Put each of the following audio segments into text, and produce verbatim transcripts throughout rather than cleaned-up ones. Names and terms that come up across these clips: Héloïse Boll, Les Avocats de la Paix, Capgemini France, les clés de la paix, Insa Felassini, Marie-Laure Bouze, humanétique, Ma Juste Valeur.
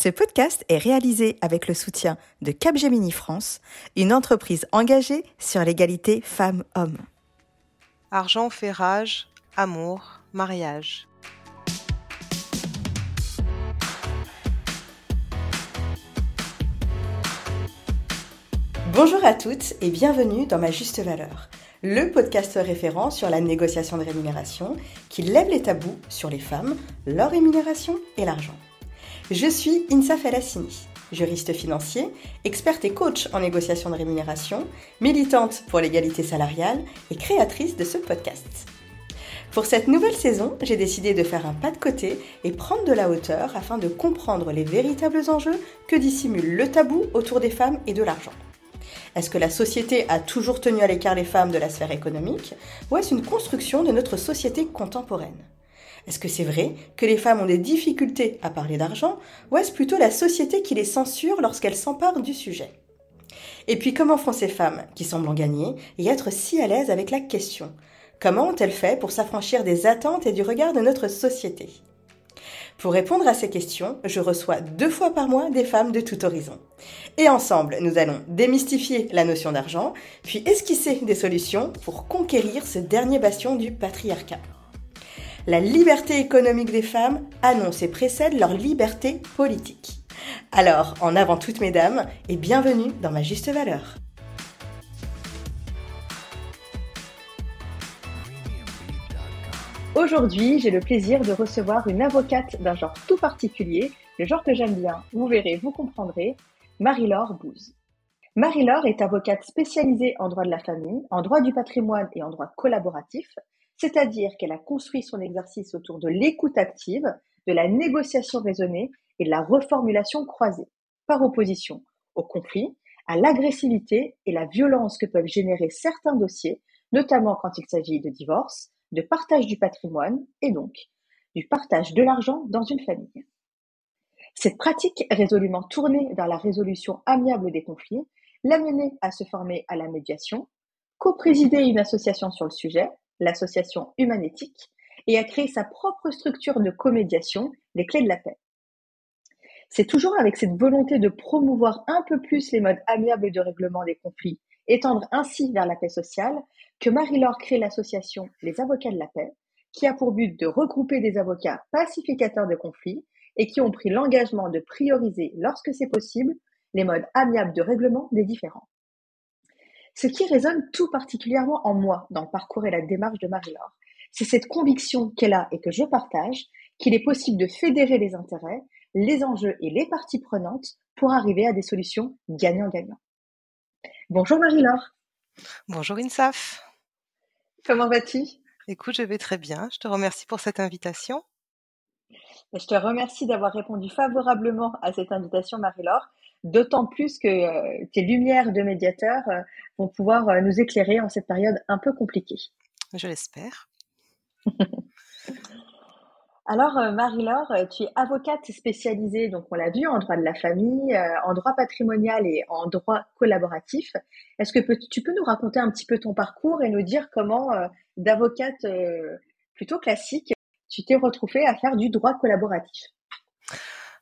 Ce podcast est réalisé avec le soutien de Capgemini France, une entreprise engagée sur l'égalité femmes-hommes. Argent fait rage, amour, mariage. Bonjour à toutes et bienvenue dans Ma Juste Valeur, le podcast référent sur la négociation de rémunération qui lève les tabous sur les femmes, leur rémunération et l'argent. Je suis Insa Felassini, juriste financier, experte et coach en négociation de rémunération, militante pour l'égalité salariale et créatrice de ce podcast. Pour cette nouvelle saison, j'ai décidé de faire un pas de côté et prendre de la hauteur afin de comprendre les véritables enjeux que dissimule le tabou autour des femmes et de l'argent. Est-ce que la société a toujours tenu à l'écart les femmes de la sphère économique ou est-ce une construction de notre société contemporaine ? Est-ce que c'est vrai que les femmes ont des difficultés à parler d'argent ou est-ce plutôt la société qui les censure lorsqu'elles s'emparent du sujet ? Et puis comment font ces femmes qui semblent en gagner et être si à l'aise avec la question ? Comment ont-elles fait pour s'affranchir des attentes et du regard de notre société ? Pour répondre à ces questions, je reçois deux fois par mois des femmes de tout horizon. Et ensemble, nous allons démystifier la notion d'argent, puis esquisser des solutions pour conquérir ce dernier bastion du patriarcat. La liberté économique des femmes annonce et précède leur liberté politique. Alors, en avant toutes mesdames, et bienvenue dans Ma Juste Valeur. Aujourd'hui, j'ai le plaisir de recevoir une avocate d'un genre tout particulier, le genre que j'aime bien, vous verrez, vous comprendrez, Marie-Laure Bouze. Marie-Laure est avocate spécialisée en droit de la famille, en droit du patrimoine et en droit collaboratif. C'est-à-dire qu'elle a construit son exercice autour de l'écoute active, de la négociation raisonnée et de la reformulation croisée, par opposition au conflit, à l'agressivité et la violence que peuvent générer certains dossiers, notamment quand il s'agit de divorce, de partage du patrimoine et donc du partage de l'argent dans une famille. Cette pratique résolument tournée vers la résolution amiable des conflits l'a menée à se former à la médiation, coprésider une association sur le sujet, l'association humanétique, et a créé sa propre structure de comédiation, les clés de la paix. C'est toujours avec cette volonté de promouvoir un peu plus les modes amiables de règlement des conflits, et tendre ainsi vers la paix sociale, que Marie-Laure crée l'association Les Avocats de la Paix, qui a pour but de regrouper des avocats pacificateurs de conflits et qui ont pris l'engagement de prioriser, lorsque c'est possible, les modes amiables de règlement des différends. Ce qui résonne tout particulièrement en moi dans le parcours et la démarche de Marie-Laure, c'est cette conviction qu'elle a et que je partage, qu'il est possible de fédérer les intérêts, les enjeux et les parties prenantes pour arriver à des solutions gagnant-gagnant. Bonjour Marie-Laure. Bonjour Insaf. Comment vas-tu ? Écoute, je vais très bien. Je te remercie pour cette invitation. Je te remercie d'avoir répondu favorablement à cette invitation, Marie-Laure. D'autant plus que euh, tes lumières de médiateur euh, vont pouvoir euh, nous éclairer en cette période un peu compliquée. Je l'espère. Alors euh, Marie-Laure, tu es avocate spécialisée, donc on l'a vu, en droit de la famille, euh, en droit patrimonial et en droit collaboratif. Est-ce que peux- tu peux nous raconter un petit peu ton parcours et nous dire comment, euh, d'avocate euh, plutôt classique, tu t'es retrouvée à faire du droit collaboratif ?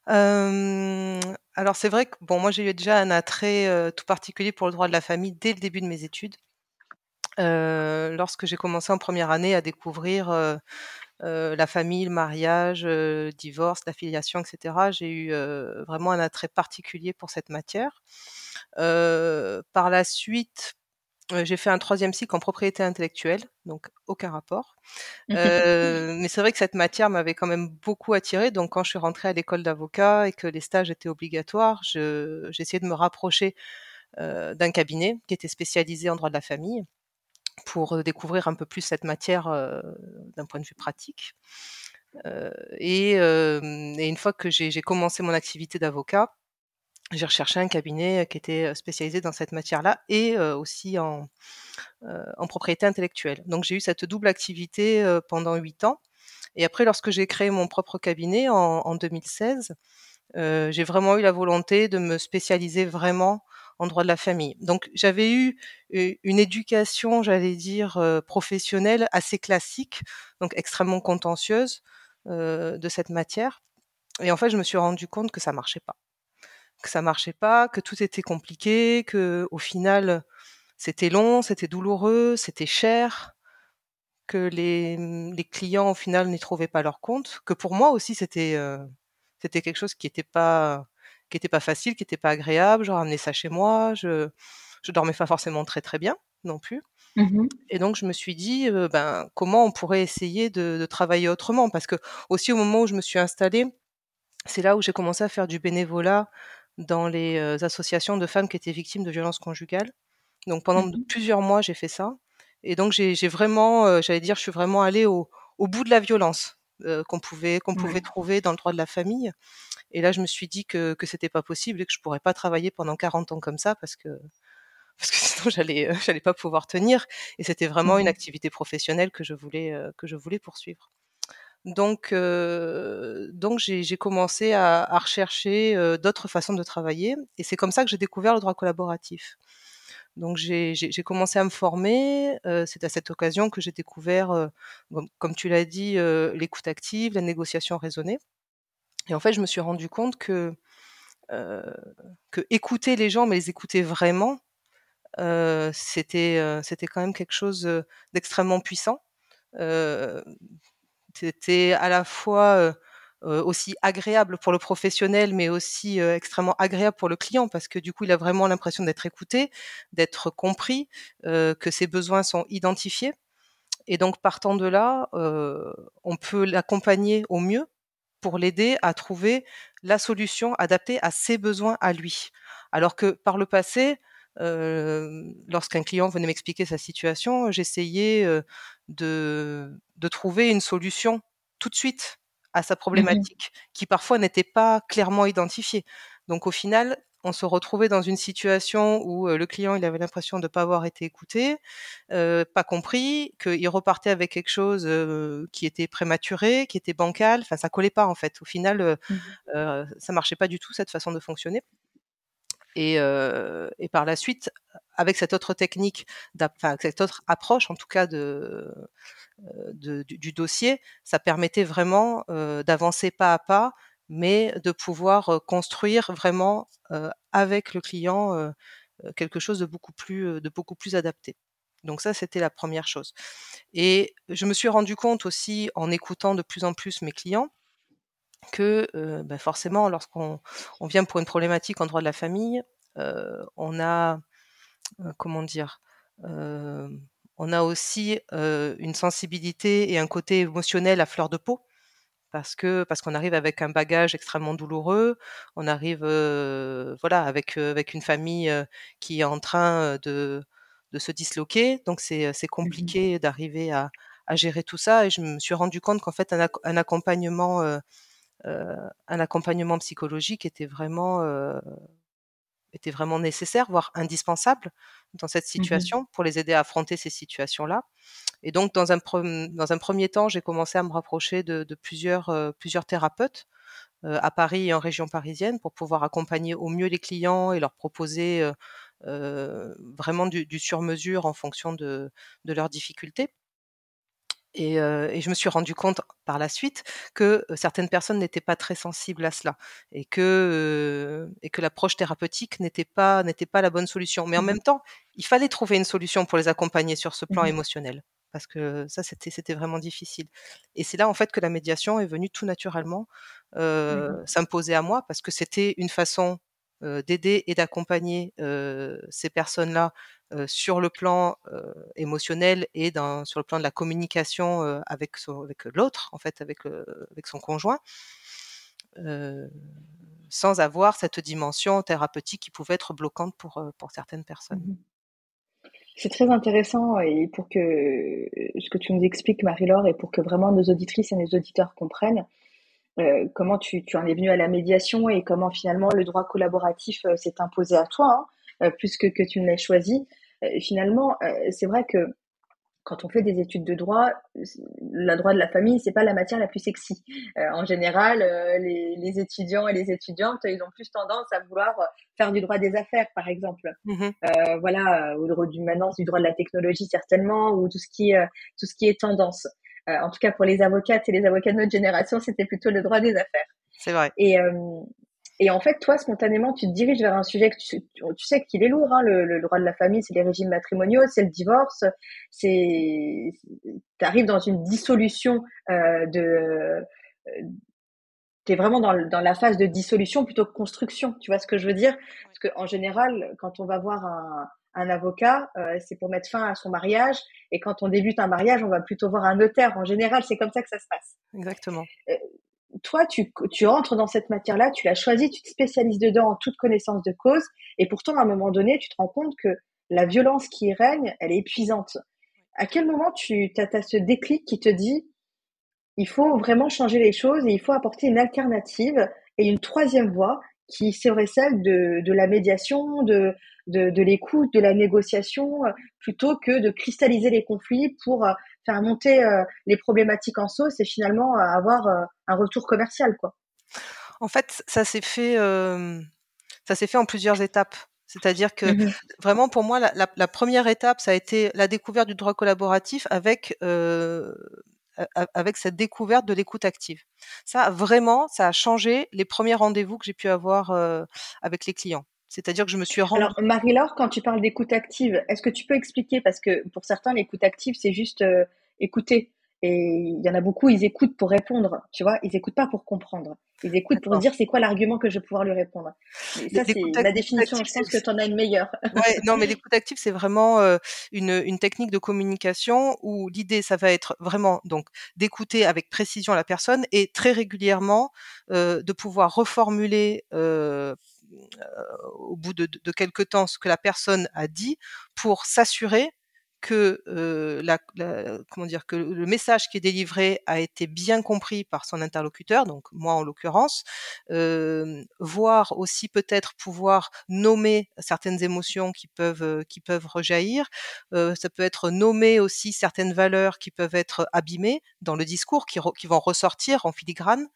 Euh, alors c'est vrai que bon, moi j'ai eu déjà un attrait euh, tout particulier pour le droit de la famille dès le début de mes études, euh, lorsque j'ai commencé en première année à découvrir euh, euh, la famille, le mariage, euh, le divorce, l'affiliation, et cetera. J'ai eu euh, vraiment un attrait particulier pour cette matière. Euh, par la suite, j'ai fait un troisième cycle en propriété intellectuelle, donc aucun rapport. Euh, mais c'est vrai que cette matière m'avait quand même beaucoup attirée. Donc, quand je suis rentrée à l'école d'avocat et que les stages étaient obligatoires, je, j'ai essayé de me rapprocher euh, d'un cabinet qui était spécialisé en droit de la famille pour découvrir un peu plus cette matière euh, d'un point de vue pratique. Euh, et, euh, et une fois que j'ai, j'ai commencé mon activité d'avocat, j'ai recherché un cabinet qui était spécialisé dans cette matière-là et euh, aussi en, euh, en propriété intellectuelle. Donc, j'ai eu cette double activité euh, pendant huit ans. Et après, lorsque j'ai créé mon propre cabinet en, en deux mille seize, euh, j'ai vraiment eu la volonté de me spécialiser vraiment en droit de la famille. Donc, j'avais eu une éducation, j'allais dire, euh, professionnelle assez classique, donc extrêmement contentieuse euh, de cette matière. Et en fait, je me suis rendu compte que ça marchait pas. Que ça marchait pas, que tout était compliqué, que au final, c'était long, c'était douloureux, c'était cher, que les, les clients, au final, n'y trouvaient pas leur compte, que pour moi aussi, c'était, euh, c'était quelque chose qui n'était pas, qui était pas facile, qui n'était pas agréable. Je ramenais ça chez moi, je ne dormais pas forcément très, très bien non plus. Mmh. Et donc, je me suis dit, euh, ben, comment on pourrait essayer de, de travailler autrement? Parce que aussi, au moment où je me suis installée, c'est là où j'ai commencé à faire du bénévolat dans les euh, associations de femmes qui étaient victimes de violences conjugales. Donc, pendant mmh. plusieurs mois, j'ai fait ça. Et donc, j'ai, j'ai vraiment, euh, j'allais dire, je suis vraiment allée au, au bout de la violence euh, qu'on pouvait, qu'on pouvait ouais. trouver dans le droit de la famille. Et là, je me suis dit que, que c'était pas possible et que je pourrais pas travailler pendant quarante ans comme ça parce que, parce que sinon, j'allais, euh, j'allais pas pouvoir tenir. Et c'était vraiment mmh. une activité professionnelle que je voulais, euh, que je voulais poursuivre. Donc, euh, donc j'ai, j'ai commencé à, à rechercher euh, d'autres façons de travailler. Et c'est comme ça que j'ai découvert le droit collaboratif. Donc, j'ai, j'ai, j'ai commencé à me former. Euh, c'est à cette occasion que j'ai découvert, euh, comme tu l'as dit, euh, l'écoute active, la négociation raisonnée. Et en fait, je me suis rendu compte que, euh, que écouter les gens, mais les écouter vraiment, euh, c'était, euh, c'était quand même quelque chose d'extrêmement puissant. Euh, c'était à la fois euh, aussi agréable pour le professionnel, mais aussi euh, extrêmement agréable pour le client, parce que du coup, il a vraiment l'impression d'être écouté, d'être compris, euh, que ses besoins sont identifiés. Et donc, partant de là, euh, on peut l'accompagner au mieux pour l'aider à trouver la solution adaptée à ses besoins à lui. Alors que par le passé, euh, lorsqu'un client venait m'expliquer sa situation, j'essayais euh, de, de trouver une solution tout de suite à sa problématique, mmh. qui parfois n'était pas clairement identifiée. Donc au final, on se retrouvait dans une situation où euh, le client il avait l'impression de ne pas avoir été écouté, euh, pas compris, qu'il repartait avec quelque chose euh, qui était prématuré, qui était bancal. Enfin, ça collait pas en fait. Au final, euh, mmh. euh, ça marchait pas du tout cette façon de fonctionner. Et, euh, et par la suite, avec cette autre technique, enfin avec cette autre approche en tout cas de, de, du, du dossier, ça permettait vraiment euh, d'avancer pas à pas, mais de pouvoir construire vraiment euh, avec le client euh, quelque chose de beaucoup plus, de beaucoup plus adapté. Donc ça, c'était la première chose. Et je me suis rendu compte aussi, en écoutant de plus en plus mes clients, que euh, ben forcément, lorsqu'on on vient pour une problématique en droit de la famille, euh, on a, euh, comment dire, euh, on a aussi euh, une sensibilité et un côté émotionnel à fleur de peau. Parce que parce qu'on arrive avec un bagage extrêmement douloureux, on arrive euh, voilà avec euh, avec une famille euh, qui est en train de de se disloquer, donc c'est c'est compliqué mmh. d'arriver à à gérer tout ça. Et je me suis rendu compte qu'en fait un, un accompagnement euh, euh, un accompagnement psychologique était vraiment euh, était vraiment nécessaire, voire indispensable dans cette situation, mmh. pour les aider à affronter ces situations-là. Et donc, dans un, pre- dans un premier temps, j'ai commencé à me rapprocher de, de plusieurs, euh, plusieurs thérapeutes euh, à Paris et en région parisienne pour pouvoir accompagner au mieux les clients et leur proposer euh, euh, vraiment du, du sur-mesure en fonction de, de leurs difficultés. Et, euh, et je me suis rendu compte par la suite que certaines personnes n'étaient pas très sensibles à cela et que, euh, et que l'approche thérapeutique n'était pas, n'était pas la bonne solution. Mais en mmh. même temps, il fallait trouver une solution pour les accompagner sur ce plan mmh. émotionnel, parce que ça, c'était, c'était vraiment difficile. Et c'est là, en fait, que la médiation est venue tout naturellement euh, mmh. s'imposer à moi, parce que c'était une façon euh, d'aider et d'accompagner euh, ces personnes-là Euh, sur le plan euh, émotionnel et dans, sur le plan de la communication euh, avec, son, avec l'autre, en fait, avec, euh, avec son conjoint, euh, sans avoir cette dimension thérapeutique qui pouvait être bloquante pour, pour certaines personnes. C'est très intéressant, et pour que ce que tu nous expliques, Marie-Laure, et pour que vraiment nos auditrices et nos auditeurs comprennent euh, comment tu, tu en es venue à la médiation et comment finalement le droit collaboratif euh, s'est imposé à toi, hein. Euh, plus que, que tu ne l'as choisi. Euh, finalement, euh, c'est vrai que quand on fait des études de droit, le droit de la famille, c'est pas la matière la plus sexy. Euh, en général, euh, les, les étudiants et les étudiantes, ils ont plus tendance à vouloir faire du droit des affaires, par exemple. Mm-hmm. Euh, voilà, ou droit du maintenant, du droit de la technologie, certainement, ou tout ce qui, euh, tout ce qui est tendance. Euh, en tout cas, pour les avocates et les avocats de notre génération, c'était plutôt le droit des affaires. C'est vrai. Et, euh, et en fait, toi, spontanément, tu te diriges vers un sujet que tu, tu sais qu'il est lourd, hein, le, le droit de la famille, c'est les régimes matrimoniaux, c'est le divorce, c'est, t'arrives dans une dissolution euh, de... Euh, t'es vraiment dans, dans la phase de dissolution plutôt que construction, tu vois ce que je veux dire ? Parce qu'en général, quand on va voir un, un avocat, euh, c'est pour mettre fin à son mariage, et quand on débute un mariage, on va plutôt voir un notaire. En général, c'est comme ça que ça se passe. Exactement. Euh, toi, tu, tu rentres dans cette matière-là, tu la choisis, tu te spécialises dedans en toute connaissance de cause, et pourtant, à un moment donné, tu te rends compte que la violence qui y règne, elle est épuisante. À quel moment tu t'as, t'as ce déclic qui te dit il faut vraiment changer les choses et il faut apporter une alternative et une troisième voie qui serait celle de, de la médiation, de, de, de l'écoute, de la négociation, plutôt que de cristalliser les conflits pour faire monter les problématiques en sauce et finalement avoir un retour commercial, quoi. En fait, ça s'est fait, euh, ça s'est fait en plusieurs étapes. C'est-à-dire que mmh. vraiment, pour moi, la, la, la première étape, ça a été la découverte du droit collaboratif avec... Euh, avec cette découverte de l'écoute active. Ça, vraiment, ça a changé les premiers rendez-vous que j'ai pu avoir euh, avec les clients. C'est-à-dire que je me suis rendue... Alors, Marie-Laure, quand tu parles d'écoute active, est-ce que tu peux expliquer ? Parce que pour certains, l'écoute active, c'est juste euh, écouter. Et il y en a beaucoup, ils écoutent pour répondre, tu vois. Ils n'écoutent pas pour comprendre. Ils écoutent D'accord. pour dire c'est quoi l'argument que je vais pouvoir lui répondre. Et ça, l'écoute c'est la définition, active, je pense que tu en as une meilleure. Ouais, non, mais l'écoute active, c'est vraiment euh, une, une technique de communication où l'idée, ça va être vraiment donc d'écouter avec précision la personne et très régulièrement euh, de pouvoir reformuler euh, euh, au bout de, de, de quelques temps ce que la personne a dit pour s'assurer que euh, la, la, comment dire, que le message qui est délivré a été bien compris par son interlocuteur, donc moi en l'occurrence, euh, voire aussi peut-être pouvoir nommer certaines émotions qui peuvent qui peuvent rejaillir, euh, ça peut être nommer aussi certaines valeurs qui peuvent être abîmées dans le discours, qui, re, qui vont ressortir en filigrane.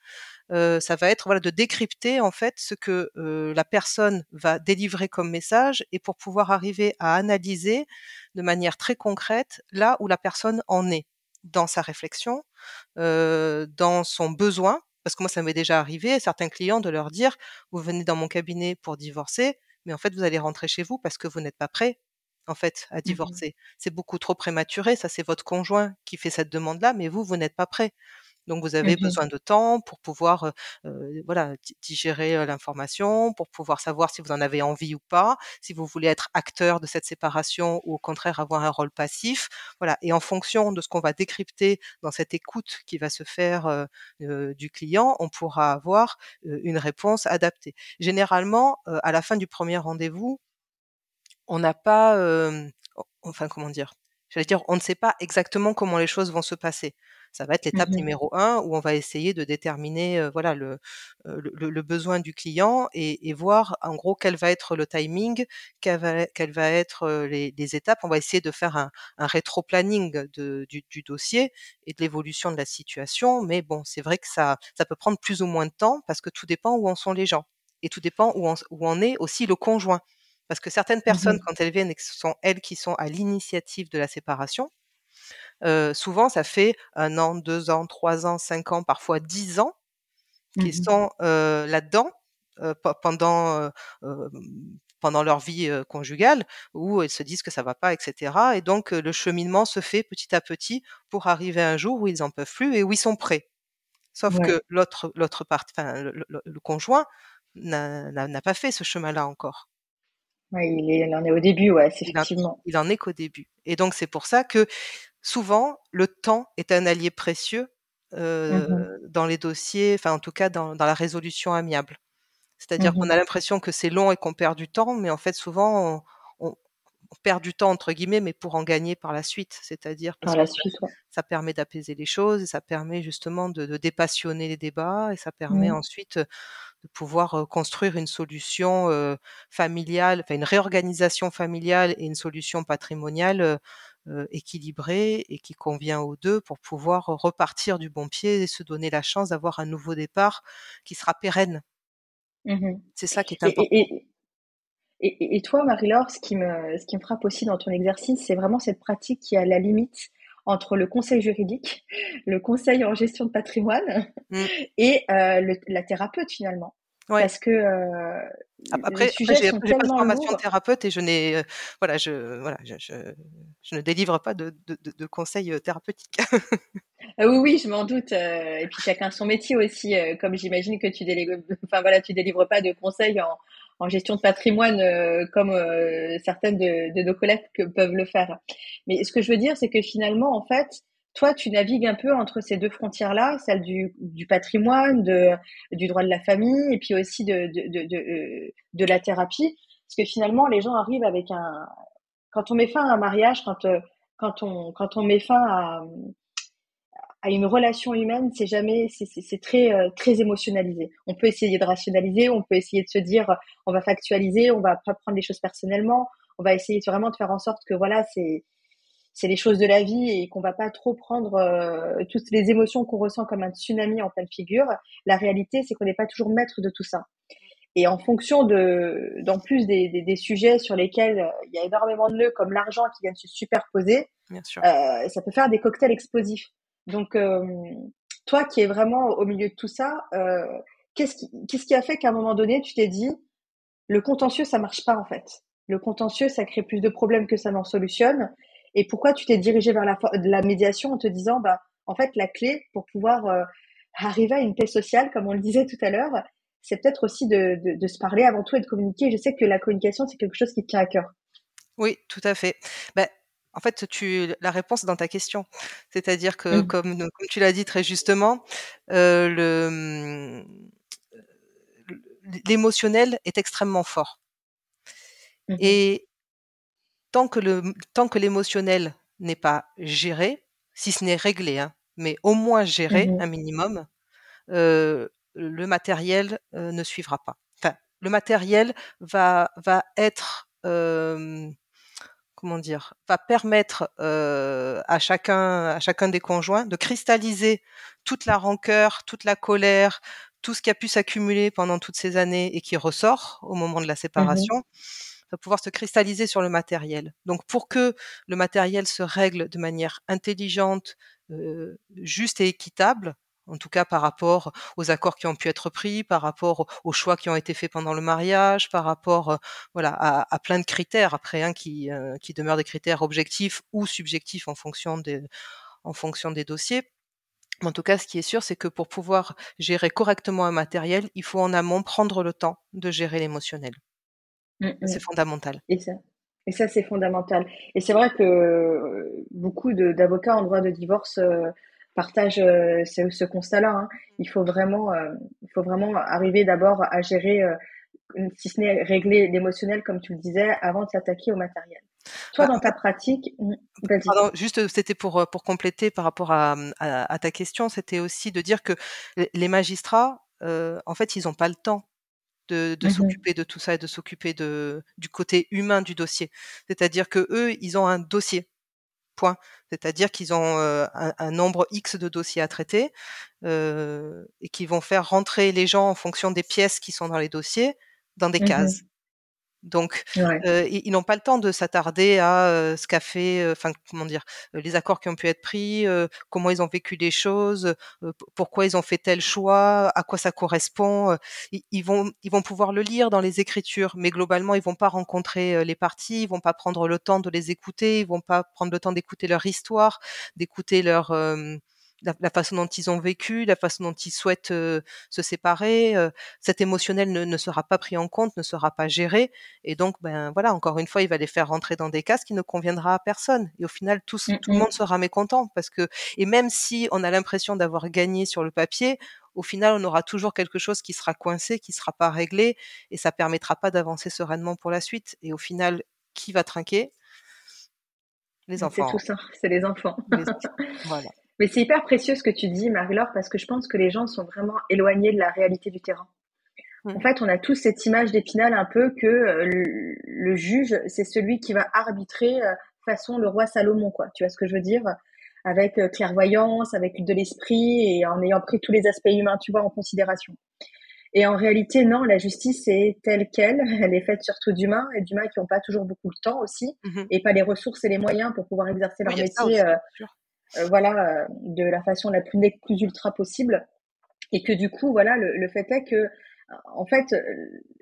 Euh, ça va être voilà de décrypter en fait ce que euh, la personne va délivrer comme message et pour pouvoir arriver à analyser de manière très concrète là où la personne en est dans sa réflexion, euh, dans son besoin, parce que moi ça m'est déjà arrivé à certains clients de leur dire vous venez dans mon cabinet pour divorcer mais en fait vous allez rentrer chez vous parce que vous n'êtes pas prêt en fait à divorcer, mmh. c'est beaucoup trop prématuré, ça c'est votre conjoint qui fait cette demande là mais vous vous n'êtes pas prêt. Donc, vous avez mmh. besoin de temps pour pouvoir euh, voilà, digérer l'information, pour pouvoir savoir si vous en avez envie ou pas, si vous voulez être acteur de cette séparation ou au contraire avoir un rôle passif. Voilà. Et en fonction de ce qu'on va décrypter dans cette écoute qui va se faire euh, euh, du client, on pourra avoir euh, une réponse adaptée. Généralement, euh, à la fin du premier rendez-vous, on n'a pas… Euh, enfin, comment dire J'allais dire, on ne sait pas exactement comment les choses vont se passer. Ça va être l'étape mmh. numéro un où on va essayer de déterminer euh, voilà le, le le besoin du client et, et voir en gros quel va être le timing, quel va, quel va être les, les étapes. On va essayer de faire un, un rétro-planning de, du, du dossier et de l'évolution de la situation. Mais bon, c'est vrai que ça ça peut prendre plus ou moins de temps parce que tout dépend où en sont les gens et tout dépend où en, où en est aussi le conjoint. Parce que certaines personnes, mmh. quand elles viennent, ce sont elles qui sont à l'initiative de la séparation. Euh, souvent, ça fait un an, deux ans, trois ans, cinq ans, parfois dix ans qu'ils mmh. sont euh, là-dedans euh, p- pendant euh, euh, pendant leur vie euh, conjugale où ils se disent que ça va pas, et cetera. Et donc, euh, le cheminement se fait petit à petit pour arriver un jour où ils en peuvent plus et où ils sont prêts. Sauf ouais. que l'autre l'autre part, enfin le, le, le conjoint n'a, n'a, n'a pas fait ce chemin-là encore. Ouais, il, est, il en est au début, ouais, c'est effectivement. Il en, il en est qu'au début. Et donc, c'est pour ça que souvent, le temps est un allié précieux euh, mm-hmm. dans les dossiers, enfin en tout cas dans, dans la résolution amiable. C'est-à-dire mm-hmm. qu'on a l'impression que c'est long et qu'on perd du temps, mais en fait souvent on, on, on perd du temps entre guillemets, mais pour en gagner par la suite. C'est-à-dire parce par la que suite, ça, ouais. ça permet d'apaiser les choses, et ça permet justement de, de dépassionner les débats, et ça permet mm-hmm. ensuite de pouvoir construire une solution euh, familiale, enfin une réorganisation familiale et une solution patrimoniale. Euh, Euh, équilibré et qui convient aux deux pour pouvoir repartir du bon pied et se donner la chance d'avoir un nouveau départ qui sera pérenne. Mmh. C'est ça qui est important. Et, et, et, et toi, Marie-Laure, ce qui, me, ce qui me frappe aussi dans ton exercice, c'est vraiment cette pratique qui est à la limite entre le conseil juridique, le conseil en gestion de patrimoine mmh. et euh, le, la thérapeute finalement. Ouais. Parce que euh, après, les sujets après, sont j'ai, j'ai pas de formation lourds. Thérapeute et je n'ai euh, voilà je voilà je, je, je ne délivre pas de, de, de conseils thérapeutiques. euh, oui oui je m'en doute euh, et puis chacun son métier aussi euh, comme j'imagine que tu délivres enfin voilà tu délivres pas de conseils en, en gestion de patrimoine euh, comme euh, certaines de, de nos collègues que peuvent le faire. Mais ce que je veux dire c'est que finalement en fait toi, tu navigues un peu entre ces deux frontières-là, celle du, du patrimoine, de, du droit de la famille et puis aussi de, de, de, de, de la thérapie. Parce que finalement, les gens arrivent avec un... Quand on met fin à un mariage, quand, quand, on, quand on met fin à, à une relation humaine, c'est jamais, c'est, c'est, c'est très, très émotionnalisé. On peut essayer de rationaliser, on peut essayer de se dire, on va factualiser, on va pas prendre les choses personnellement, on va essayer vraiment de faire en sorte que voilà, c'est... c'est les choses de la vie et qu'on va pas trop prendre euh, toutes les émotions qu'on ressent comme un tsunami en pleine figure. La réalité, c'est qu'on n'est pas toujours maître de tout ça. Et en fonction de, d'en plus des, des, des sujets sur lesquels il y a énormément de nœuds comme l'argent qui viennent se superposer, bien sûr. Euh, ça peut faire des cocktails explosifs. Donc, euh, toi qui es vraiment au milieu de tout ça, euh, qu'est-ce qui, qu'est-ce qui a fait qu'à un moment donné, tu t'es dit, le contentieux, ça marche pas en fait. Le contentieux, ça crée plus de problèmes que ça n'en solutionne. Et pourquoi tu t'es dirigée vers la, la médiation en te disant, bah, en fait, la clé pour pouvoir euh, arriver à une paix sociale, comme on le disait tout à l'heure, c'est peut-être aussi de, de, de se parler avant tout et de communiquer. Je sais que la communication, c'est quelque chose qui te tient à cœur. Oui, tout à fait. Ben, en fait, tu, la réponse est dans ta question. C'est-à-dire que, mmh. comme, comme tu l'as dit très justement, euh, le, l'émotionnel est extrêmement fort. Mmh. Et Tant que, le, tant que l'émotionnel n'est pas géré, si ce n'est réglé, hein, mais au moins géré, mmh. un minimum, euh, le matériel euh, ne suivra pas. Enfin, le matériel va, va être, euh, comment dire, va permettre euh, à chacun, à chacun des conjoints de cristalliser toute la rancœur, toute la colère, tout ce qui a pu s'accumuler pendant toutes ces années et qui ressort au moment de la séparation. Mmh. va pouvoir se cristalliser sur le matériel. Donc, pour que le matériel se règle de manière intelligente, euh, juste et équitable, en tout cas par rapport aux accords qui ont pu être pris, par rapport aux choix qui ont été faits pendant le mariage, par rapport euh, voilà, à, à plein de critères, après, hein, qui, euh, qui demeurent des critères objectifs ou subjectifs en fonction des, en fonction des dossiers. En tout cas, ce qui est sûr, c'est que pour pouvoir gérer correctement un matériel, il faut en amont prendre le temps de gérer l'émotionnel. C'est fondamental. Et ça, et ça, c'est fondamental. Et c'est vrai que beaucoup de, d'avocats en droit de divorce euh, partagent euh, ce, ce constat-là. Hein. Il faut vraiment, euh, il faut vraiment arriver d'abord à gérer, euh, si ce n'est régler l'émotionnel, comme tu le disais, avant de s'attaquer au matériel. Toi, bah, dans ta pratique, vas-y. Pardon, juste, c'était pour pour compléter par rapport à, à, à ta question, c'était aussi de dire que les magistrats, euh, en fait, ils n'ont pas le temps de, de mmh. s'occuper de tout ça et de s'occuper de, du côté humain du dossier. C'est-à-dire que eux, ils ont un dossier, point. C'est-à-dire qu'ils ont euh, un, un nombre X de dossiers à traiter euh, et qu'ils vont faire rentrer les gens en fonction des pièces qui sont dans les dossiers dans des mmh. cases. Donc, ouais. euh, ils, ils n'ont pas le temps de s'attarder à euh, ce qu'a fait, enfin, euh, comment dire, euh, les accords qui ont pu être pris, euh, comment ils ont vécu les choses, euh, p- pourquoi ils ont fait tel choix, à quoi ça correspond. Euh, ils, ils vont, ils vont pouvoir le lire dans les écritures, mais globalement, ils vont pas rencontrer euh, les parties, ils vont pas prendre le temps de les écouter, ils vont pas prendre le temps d'écouter leur histoire, d'écouter leur euh, La, la façon dont ils ont vécu, la façon dont ils souhaitent euh, se séparer, euh, cet émotionnel ne, ne sera pas pris en compte, ne sera pas géré, et donc ben voilà, encore une fois, il va les faire rentrer dans des cases qui ne conviendra à personne, et au final, tout, mm-hmm. tout le monde sera mécontent, parce que et même si on a l'impression d'avoir gagné sur le papier, au final, on aura toujours quelque chose qui sera coincé, qui sera pas réglé, et ça permettra pas d'avancer sereinement pour la suite. Et au final, qui va trinquer ? Les enfants. C'est tout ça, c'est les enfants. Les enfants. Voilà. Mais c'est hyper précieux ce que tu dis, Marie-Laure, parce que je pense que les gens sont vraiment éloignés de la réalité du terrain. Mmh. En fait, on a tous cette image d'Épinal un peu que le, le juge, c'est celui qui va arbitrer euh, façon le roi Salomon, quoi. Tu vois ce que je veux dire ? Avec euh, clairvoyance, avec de l'esprit et en ayant pris tous les aspects humains, tu vois, en considération. Et en réalité, non, la justice est telle qu'elle. Elle est faite surtout d'humains et d'humains qui n'ont pas toujours beaucoup de temps aussi mmh. et pas les ressources et les moyens pour pouvoir exercer leur oui, métier. euh, voilà, euh, de la façon la plus nette, plus ultra possible. Et que du coup, voilà, le, le fait est que, en fait,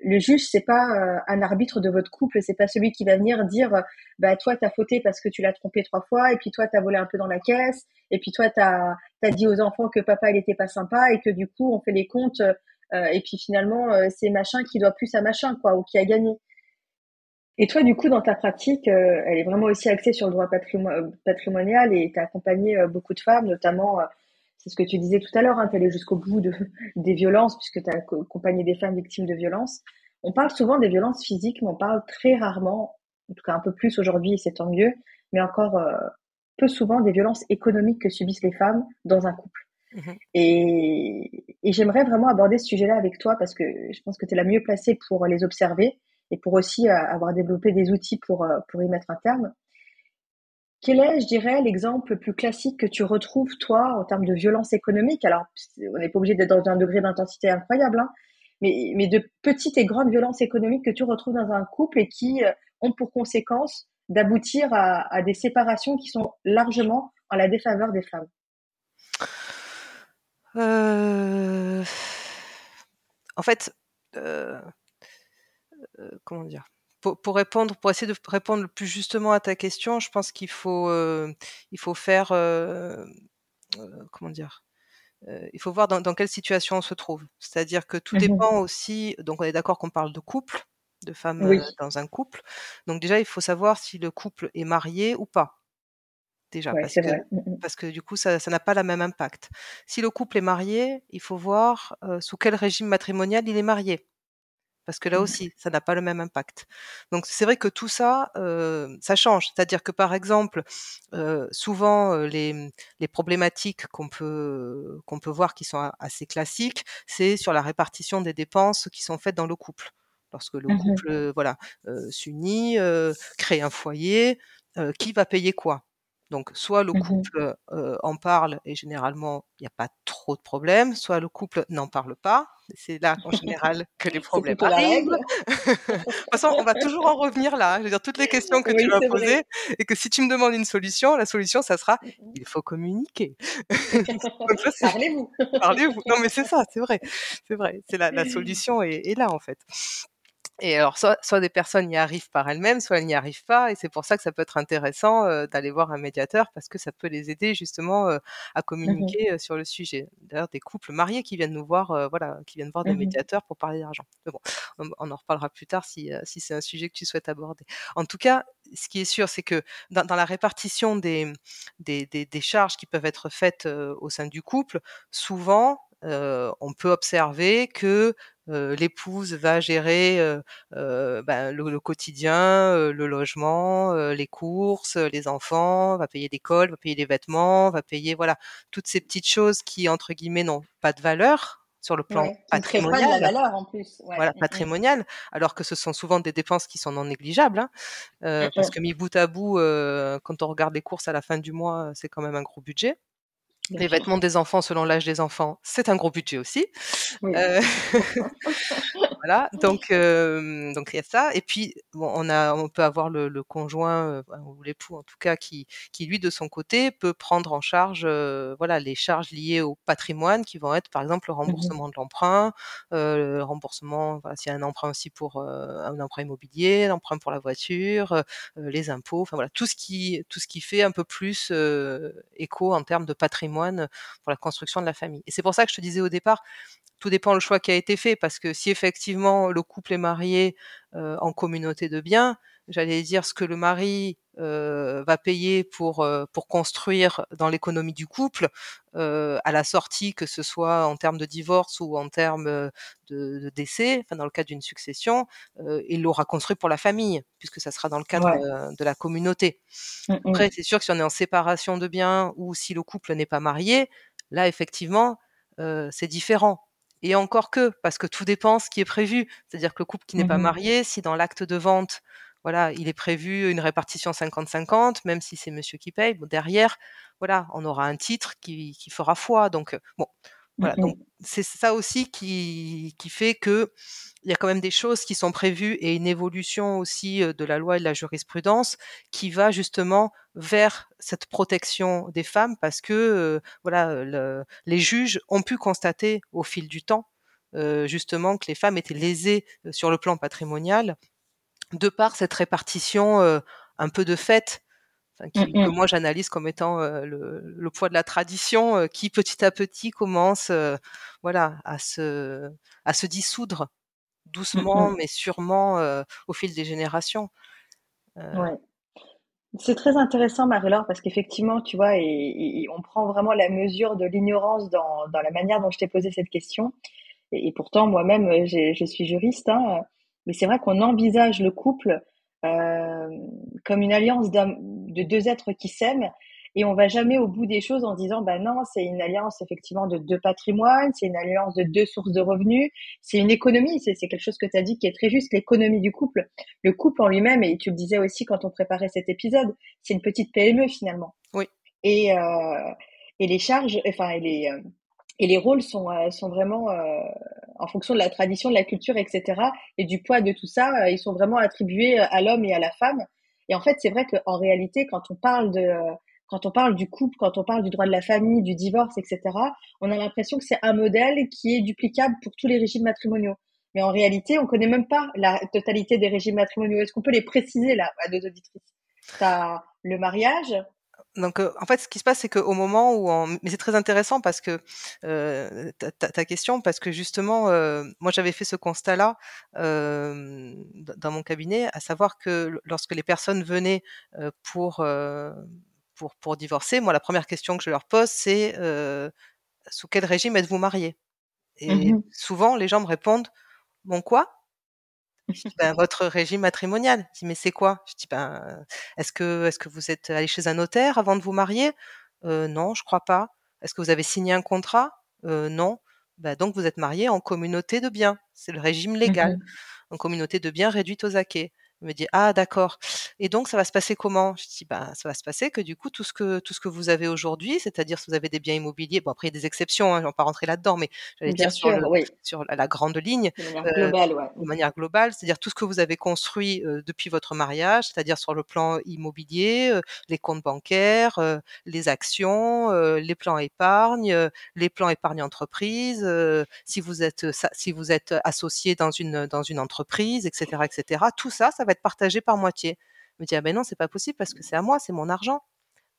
le juge, c'est pas un arbitre de votre couple, c'est pas celui qui va venir dire, bah, toi, t'as fauté parce que tu l'as trompé trois fois, et puis toi, t'as volé un peu dans la caisse, et puis toi, t'as, t'as dit aux enfants que papa, il était pas sympa, et que du coup, on fait les comptes, euh, et puis finalement, euh, c'est machin qui doit plus à machin, quoi, ou qui a gagné. Et toi, du coup, dans ta pratique, euh, elle est vraiment aussi axée sur le droit patrimo- patrimonial, et t'as accompagné euh, beaucoup de femmes, notamment, euh, c'est ce que tu disais tout à l'heure, hein, tu es allé jusqu'au bout de, des violences, puisque tu as accompagné des femmes victimes de violences. On parle souvent des violences physiques, mais on parle très rarement, en tout cas un peu plus aujourd'hui, et c'est tant mieux, mais encore euh, peu souvent des violences économiques que subissent les femmes dans un couple. Mmh. Et, et j'aimerais vraiment aborder ce sujet-là avec toi, parce que je pense que tu es la mieux placée pour les observer et pour aussi euh, avoir développé des outils pour, euh, pour y mettre un terme. Quel est, je dirais, l'exemple le plus classique que tu retrouves, toi, en termes de violence économique? Alors, on n'est pas obligé d'être dans un degré d'intensité incroyable, hein, mais, mais de petites et grandes violences économiques que tu retrouves dans un couple et qui ont pour conséquence d'aboutir à, à des séparations qui sont largement en la défaveur des femmes. Euh... En fait, euh... Euh, comment dire ? Pour, pour répondre, pour essayer de répondre le plus justement à ta question, je pense qu'il faut, euh, il faut faire, euh, euh, comment dire, euh, il faut voir dans, dans quelle situation on se trouve. C'est-à-dire que tout mmh. dépend aussi. Donc, on est d'accord qu'on parle de couple, de femmes oui. euh, dans un couple. Donc déjà, il faut savoir si le couple est marié ou pas. Déjà, ouais, parce, que, parce que du coup, ça, ça n'a pas le même impact. Si le couple est marié, il faut voir euh, sous quel régime matrimonial il est marié. Parce que là aussi, ça n'a pas le même impact. Donc, c'est vrai que tout ça, euh, ça change. C'est-à-dire que, par exemple, euh, souvent, les, les problématiques qu'on peut, qu'on peut voir qui sont assez classiques, c'est sur la répartition des dépenses qui sont faites dans le couple. Lorsque le mmh. couple voilà, euh, s'unit, euh, crée un foyer, euh, qui va payer quoi ? Donc, soit le couple euh, en parle et généralement, il n'y a pas trop de problèmes, soit le couple n'en parle pas. C'est là, en général, que les problèmes arrivent. De toute façon, on va toujours en revenir là. Hein. Je veux dire, toutes les questions que oui, tu m'as posées et que si tu me demandes une solution, la solution, ça sera « il faut communiquer ». Parlez-vous. Parlez-vous. Non, mais c'est ça, c'est vrai. C'est vrai. C'est la, la solution est, est là, en fait. Et alors, soit, soit des personnes y arrivent par elles-mêmes, soit elles n'y arrivent pas, et c'est pour ça que ça peut être intéressant euh, d'aller voir un médiateur, parce que ça peut les aider justement euh, à communiquer mmh. euh, sur le sujet. D'ailleurs, des couples mariés qui viennent nous voir, euh, voilà, qui viennent voir des mmh. médiateurs pour parler d'argent. Mais bon, on, on en reparlera plus tard si, euh, si c'est un sujet que tu souhaites aborder. En tout cas, ce qui est sûr, c'est que dans, dans la répartition des, des, des, des charges qui peuvent être faites euh, au sein du couple, souvent, euh, on peut observer que Euh, l'épouse va gérer euh, euh, ben, le, le quotidien, euh, le logement, euh, les courses, euh, les enfants, va payer l'école, va payer les vêtements, va payer voilà toutes ces petites choses qui entre guillemets n'ont pas de valeur sur le plan ouais, patrimonial. Pas de la valeur en plus. Ouais. Voilà patrimonial, alors que ce sont souvent des dépenses qui sont non négligeables, hein, euh, parce que mis bout à bout, euh, quand on regarde les courses à la fin du mois, c'est quand même un gros budget. Les vêtements des enfants selon l'âge des enfants, c'est un gros budget aussi. Oui. Euh, voilà, donc euh, donc il y a ça. Et puis bon, on a, on peut avoir le, le conjoint euh, ou l'époux en tout cas qui qui lui de son côté peut prendre en charge euh, voilà les charges liées au patrimoine qui vont être par exemple le remboursement mmh. de l'emprunt, euh, le remboursement voilà, s'il y a un emprunt aussi pour euh, un emprunt immobilier, l'emprunt pour la voiture, euh, les impôts, enfin voilà tout ce qui tout ce qui fait un peu plus euh, écho en termes de patrimoine pour la construction de la famille. Et c'est pour ça que je te disais au départ, tout dépend le choix qui a été fait, parce que si effectivement le couple est marié euh, en communauté de biens, j'allais dire ce que le mari euh, va payer pour euh, pour construire dans l'économie du couple euh, à la sortie, que ce soit en termes de divorce ou en termes de, de décès, enfin dans le cadre d'une succession, euh, il l'aura construit pour la famille puisque ça sera dans le cadre ouais. euh, de la communauté. Mmh. Après, c'est sûr que si on est en séparation de biens ou si le couple n'est pas marié, là effectivement euh, c'est différent. Et encore que, parce que tout dépend ce qui est prévu. C'est-à-dire que le couple qui n'est mmh. pas marié, si dans l'acte de vente voilà, il est prévu une répartition cinquante cinquante, même si c'est monsieur qui paye. Bon, derrière, voilà, on aura un titre qui, qui fera foi. Donc, bon, Voilà, donc c'est ça aussi qui, qui fait que il y a quand même des choses qui sont prévues et une évolution aussi de la loi et de la jurisprudence qui va justement vers cette protection des femmes parce que euh, voilà, le, les juges ont pu constater au fil du temps euh, justement que les femmes étaient lésées sur le plan patrimonial de par cette répartition euh, un peu de fait. Qui, que moi j'analyse comme étant euh, le, le poids de la tradition euh, qui petit à petit commence euh, voilà, à, se, à se dissoudre doucement mm-hmm. mais sûrement euh, au fil des générations. Euh... Ouais. C'est très intéressant Marie-Laure parce qu'effectivement tu vois et, et on prend vraiment la mesure de l'ignorance dans, dans la manière dont je t'ai posé cette question et, et pourtant moi-même j'ai, je suis juriste hein, mais c'est vrai qu'on envisage le couple Euh, comme une alliance d'un, de deux êtres qui s'aiment et on va jamais au bout des choses en disant bah non c'est une alliance effectivement de deux patrimoines, c'est une alliance de deux sources de revenus, c'est une économie, c'est, c'est quelque chose que tu as dit qui est très juste, l'économie du couple, le couple en lui-même et tu le disais aussi quand on préparait cet épisode, c'est une petite P M E finalement. Oui. Et euh, et les charges enfin et les euh, et les rôles sont euh, sont vraiment euh, en fonction de la tradition, de la culture, et cetera. Et du poids de tout ça, euh, ils sont vraiment attribués à l'homme et à la femme. Et en fait, c'est vrai qu'en réalité, quand on parle de, euh, quand on parle du couple, quand on parle du droit de la famille, du divorce, et cetera, on a l'impression que c'est un modèle qui est duplicable pour tous les régimes matrimoniaux. Mais en réalité, on connaît même pas la totalité des régimes matrimoniaux. Est-ce qu'on peut les préciser là à nos auditrices ? T'as le mariage. Donc, euh, en fait, ce qui se passe, c'est qu'au moment où... On... Mais c'est très intéressant parce que... Euh, ta, ta, ta question, parce que justement, euh, moi, j'avais fait ce constat-là euh, dans mon cabinet, à savoir que lorsque les personnes venaient euh, pour, euh, pour, pour divorcer, moi, la première question que je leur pose, c'est euh, « Sous quel régime êtes-vous mariés ?» Et mmh. souvent, les gens me répondent « Mon quoi ?» Je dis, ben, votre régime matrimonial. Je dis, mais c'est quoi ? Je dis, ben, est-ce que, est-ce que vous êtes allé chez un notaire avant de vous marier ? euh, Non, je crois pas. Est-ce que vous avez signé un contrat ? euh, Non. Ben, donc, vous êtes marié en communauté de biens. C'est le régime légal. Mm-hmm. En communauté de biens réduite aux acquets. Il me dit, ah, d'accord. Et donc, ça va se passer comment ? Je dis, ben, ça va se passer que du coup, tout ce que, tout ce que vous avez aujourd'hui, c'est-à-dire si vous avez des biens immobiliers, bon, après, il y a des exceptions, hein, je ne vais pas rentrer là-dedans, mais j'allais Bien dire sûr, sur, le, oui. sur la, la grande ligne. De manière euh, globale, ouais. De manière globale, c'est-à-dire tout ce que vous avez construit euh, depuis votre mariage, c'est-à-dire sur le plan immobilier, euh, les comptes bancaires, euh, les actions, euh, les plans épargne, euh, les plans épargne-entreprise, euh, si vous êtes, ça, si vous êtes associé dans une, dans une entreprise, et cetera, et cetera. Tout ça, ça va être partagé par moitié. Je me dis, ah ben non, c'est pas possible parce que c'est à moi, c'est mon argent.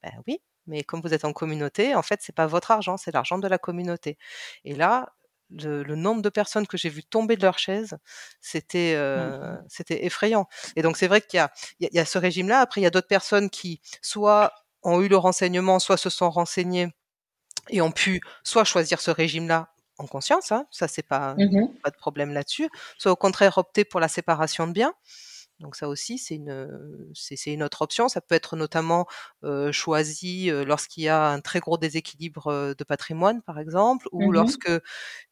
Ben oui, mais comme vous êtes en communauté, en fait, c'est pas votre argent, c'est l'argent de la communauté. Et là, le, le nombre de personnes que j'ai vu tomber de leur chaise, c'était, euh, mmh. c'était effrayant. Et donc, c'est vrai qu'il y a, il y a ce régime-là. Après, il y a d'autres personnes qui, soit ont eu le renseignement, soit se sont renseignées et ont pu soit choisir ce régime-là en conscience, hein, ça, c'est pas, mm-hmm. pas de problème là-dessus, soit au contraire opter pour la séparation de biens. Donc ça aussi, c'est une, c'est, c'est une autre option. Ça peut être notamment euh, choisi euh, lorsqu'il y a un très gros déséquilibre euh, de patrimoine, par exemple, ou mm-hmm. lorsque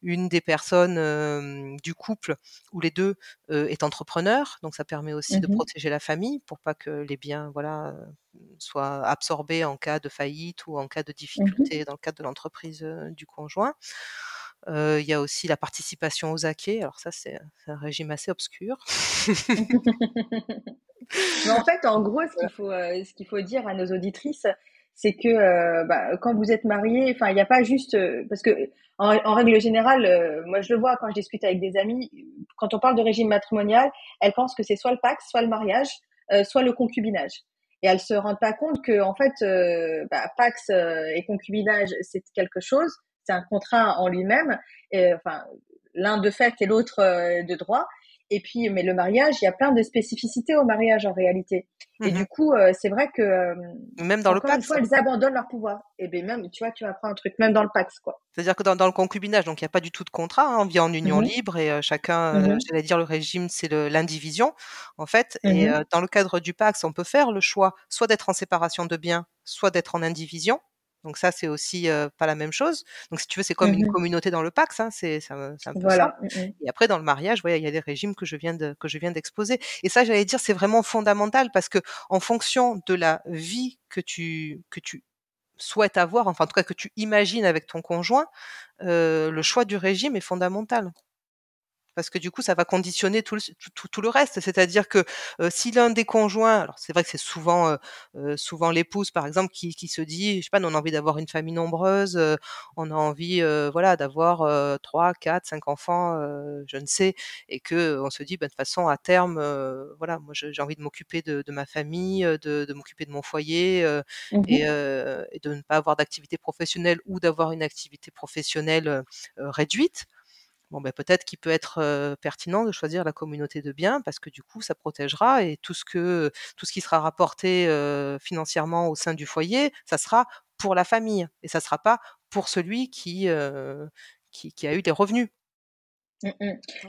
une des personnes euh, du couple, ou les deux, euh, est entrepreneur. Donc ça permet aussi mm-hmm. de protéger la famille pour pas que les biens voilà, soient absorbés en cas de faillite ou en cas de difficulté mm-hmm. dans le cadre de l'entreprise euh, du conjoint. Il euh, y a aussi la participation aux acquets. Alors ça, c'est, c'est un régime assez obscur. Mais en fait, en gros, ce qu'il faut, euh, ce qu'il faut dire à nos auditrices, c'est que euh, bah, quand vous êtes mariés, il n'y a pas juste... Euh, parce que en, en règle générale, euh, moi je le vois quand je discute avec des amis, quand on parle de régime matrimonial, elles pensent que c'est soit le pacte, soit le mariage, euh, soit le concubinage. Et elles ne se rendent pas compte que en fait, euh, bah, pacte euh, et concubinage, c'est quelque chose. C'est un contrat en lui-même, et, enfin l'un de fait et l'autre euh, de droit. Et puis, mais le mariage, il y a plein de spécificités au mariage en réalité. Mm-hmm. Et du coup, euh, c'est vrai que euh, même dans le pacte, fois, elles abandonnent leur pouvoir. Et ben même, tu vois, tu apprends un truc même dans le pacte, quoi. C'est-à-dire que dans, dans le concubinage, donc il n'y a pas du tout de contrat. Hein, on vit en union mm-hmm. libre et euh, chacun, mm-hmm. euh, j'allais dire le régime, c'est le, l'indivision en fait. Mm-hmm. Et euh, dans le cadre du pacte, on peut faire le choix, soit d'être en séparation de biens, soit d'être en indivision. Donc ça, c'est aussi euh, pas la même chose. Donc si tu veux, c'est comme mm-hmm. une communauté dans le Pax, hein, c'est, c'est, un, c'est un peu voilà. ça. Mm-hmm. Et après, dans le mariage, ouais, il y a des régimes que je viens de, que je viens d'exposer. Et ça, j'allais dire, c'est vraiment fondamental parce que en fonction de la vie que tu, que tu souhaites avoir, enfin en tout cas que tu imagines avec ton conjoint, euh, le choix du régime est fondamental. Parce que du coup, ça va conditionner tout le, tout, tout le reste. C'est-à-dire que euh, si l'un des conjoints, alors c'est vrai que c'est souvent, euh, souvent l'épouse, par exemple, qui, qui se dit, je sais pas, on a envie d'avoir une famille nombreuse, euh, on a envie, euh, voilà, d'avoir trois, quatre, cinq enfants, euh, je ne sais, et que on se dit, ben, de toute façon, à terme, euh, voilà, moi j'ai envie de m'occuper de, de ma famille, de, de m'occuper de mon foyer, euh, mmh. et, euh, et de ne pas avoir d'activité professionnelle ou d'avoir une activité professionnelle euh, réduite. Bon, ben, peut-être qu'il peut être euh, pertinent de choisir la communauté de biens parce que du coup, ça protégera et tout ce que tout ce qui sera rapporté euh, financièrement au sein du foyer, ça sera pour la famille et ça sera pas pour celui qui euh, qui, qui a eu des revenus.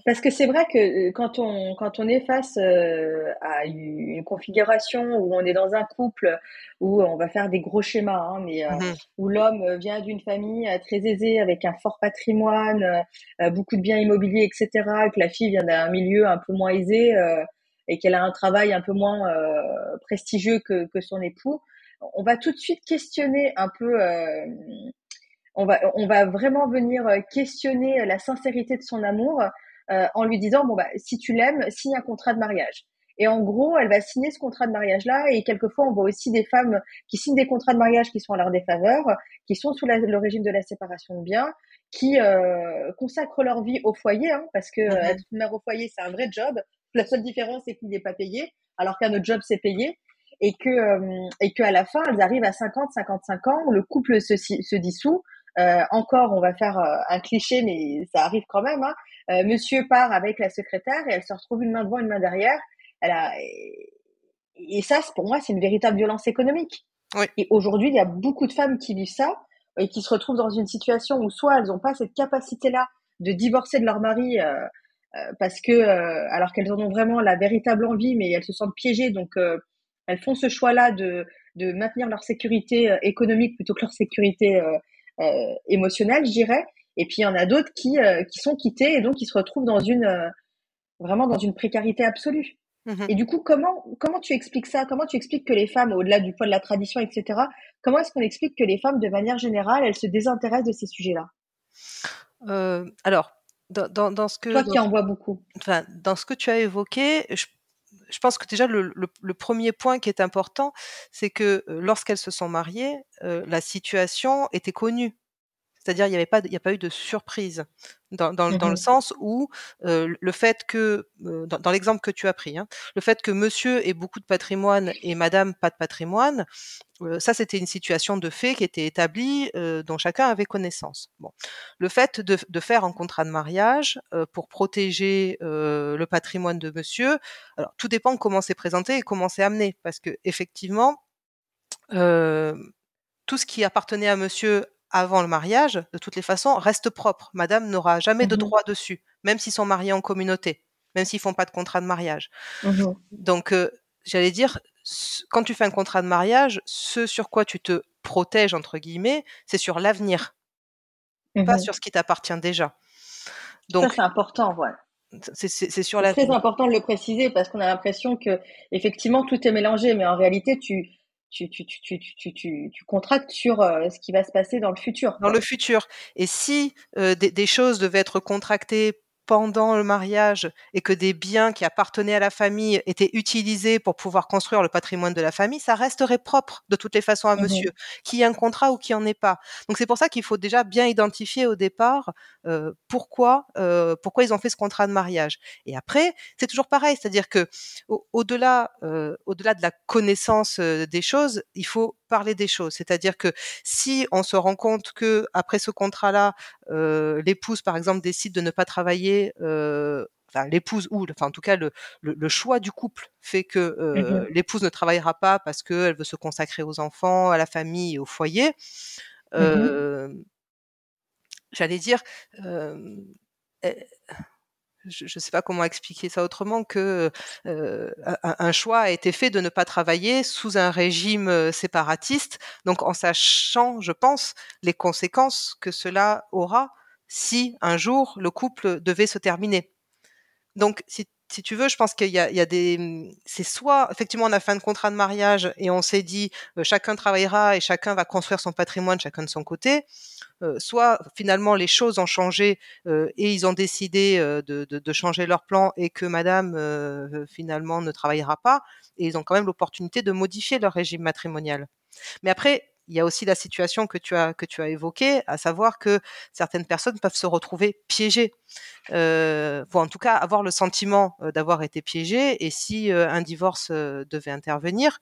Parce que c'est vrai que quand on quand on est face euh, à une configuration où on est dans un couple où on va faire des gros schémas, hein, mais euh, mmh. où l'homme vient d'une famille très aisée avec un fort patrimoine, euh, beaucoup de biens immobiliers, et cetera, et que la fille vient d'un milieu un peu moins aisé euh, et qu'elle a un travail un peu moins euh, prestigieux que que son époux, on va tout de suite questionner un peu. Euh, On va, on va vraiment venir questionner la sincérité de son amour euh, en lui disant bon bah si tu l'aimes, signe un contrat de mariage. Et en gros, elle va signer ce contrat de mariage là. Et quelquefois, on voit aussi des femmes qui signent des contrats de mariage qui sont à leur défaveur, qui sont sous la, le régime de la séparation de biens, qui euh, consacrent leur vie au foyer, hein, parce que mmh. être mère au foyer, c'est un vrai job. La seule différence, c'est qu'il n'est pas payé, alors qu'un autre job, c'est payé. Et que euh, et que à la fin, elles arrivent à cinquante, cinquante-cinq ans, le couple se, se dissout. Euh, encore, on va faire euh, un cliché, mais ça arrive quand même. Hein. Euh, monsieur part avec la secrétaire et elle se retrouve une main devant, une main derrière. Elle a... Et ça, pour moi, c'est une véritable violence économique. Oui. Et aujourd'hui, il y a beaucoup de femmes qui vivent ça et qui se retrouvent dans une situation où soit elles n'ont pas cette capacité-là de divorcer de leur mari euh, euh, parce que, euh, alors qu'elles en ont vraiment la véritable envie, mais elles se sentent piégées, donc euh, elles font ce choix-là de, de maintenir leur sécurité économique plutôt que leur sécurité euh, Euh, émotionnelle, je dirais. Et puis il y en a d'autres qui euh, qui sont quittés et donc qui se retrouvent dans une euh, vraiment dans une précarité absolue. Mmh. Et du coup, comment comment tu expliques ça? Comment tu expliques que les femmes, au-delà du poids de la tradition, et cetera, comment est-ce qu'on explique que les femmes, de manière générale, elles se désintéressent de ces sujets-là? euh, Alors, dans, dans, dans ce que toi qui dans, en vois beaucoup, enfin, dans ce que tu as évoqué, je Je pense que déjà, le, le, le premier point qui est important, c'est que euh, lorsqu'elles se sont mariées, euh, la situation était connue. C'est-à-dire, il n'y avait pas, il n'y a pas eu de surprise dans, dans, mm-hmm. dans le sens où euh, le fait que, euh, dans, dans l'exemple que tu as pris, hein, le fait que monsieur ait beaucoup de patrimoine et madame pas de patrimoine, euh, ça, c'était une situation de fait qui était établie, euh, dont chacun avait connaissance. Bon. Le fait de, de faire un contrat de mariage euh, pour protéger euh, le patrimoine de monsieur, alors tout dépend de comment c'est présenté et comment c'est amené, parce que effectivement, euh, tout ce qui appartenait à monsieur avant le mariage, de toutes les façons, reste propre. Madame n'aura jamais mmh. de droit dessus, même s'ils sont mariés en communauté, même s'ils font pas de contrat de mariage. Mmh. Donc, euh, j'allais dire, quand tu fais un contrat de mariage, ce sur quoi tu te protèges, entre guillemets, c'est sur l'avenir, mmh. pas sur ce qui t'appartient déjà. Donc, ça, c'est important, voilà. C'est, c'est, c'est sur l'avenir. C'est très important de le préciser parce qu'on a l'impression que, effectivement, tout est mélangé, mais en réalité, tu... Tu, tu, tu, tu, tu, tu, tu contractes sur euh, ce qui va se passer dans le futur. Dans le futur. Et si euh, des, des choses devaient être contractées pendant le mariage et que des biens qui appartenaient à la famille étaient utilisés pour pouvoir construire le patrimoine de la famille, ça resterait propre de toutes les façons à mmh. monsieur, qu'il y ait un contrat ou qu'il n'y en ait pas. Donc c'est pour ça qu'il faut déjà bien identifier au départ euh, pourquoi euh, pourquoi ils ont fait ce contrat de mariage. Et après, c'est toujours pareil, c'est-à-dire que au- au-delà euh, au-delà de la connaissance euh, des choses, il faut parler des choses, c'est-à-dire que si on se rend compte que après ce contrat-là, euh, l'épouse par exemple décide de ne pas travailler, euh, enfin l'épouse ou enfin en tout cas le, le, le choix du couple fait que euh, mmh. l'épouse ne travaillera pas parce qu'elle veut se consacrer aux enfants, à la famille et au foyer. Euh, mmh. J'allais dire, euh, je ne sais pas comment expliquer ça autrement que euh, un, un choix a été fait de ne pas travailler sous un régime séparatiste, donc en sachant, je pense, les conséquences que cela aura si un jour le couple devait se terminer. Donc, si si tu veux, je pense qu'il y a, il y a des, c'est soit effectivement on a fait un contrat de mariage et on s'est dit euh, chacun travaillera et chacun va construire son patrimoine, chacun de son côté. Euh, soit finalement les choses ont changé euh, et ils ont décidé euh, de, de, de changer leur plan et que Madame euh, finalement ne travaillera pas et ils ont quand même l'opportunité de modifier leur régime matrimonial. Mais après, il y a aussi la situation que tu as que tu as évoquée, à savoir que certaines personnes peuvent se retrouver piégées, euh, ou en tout cas avoir le sentiment d'avoir été piégées. Et si euh, un divorce euh, devait intervenir,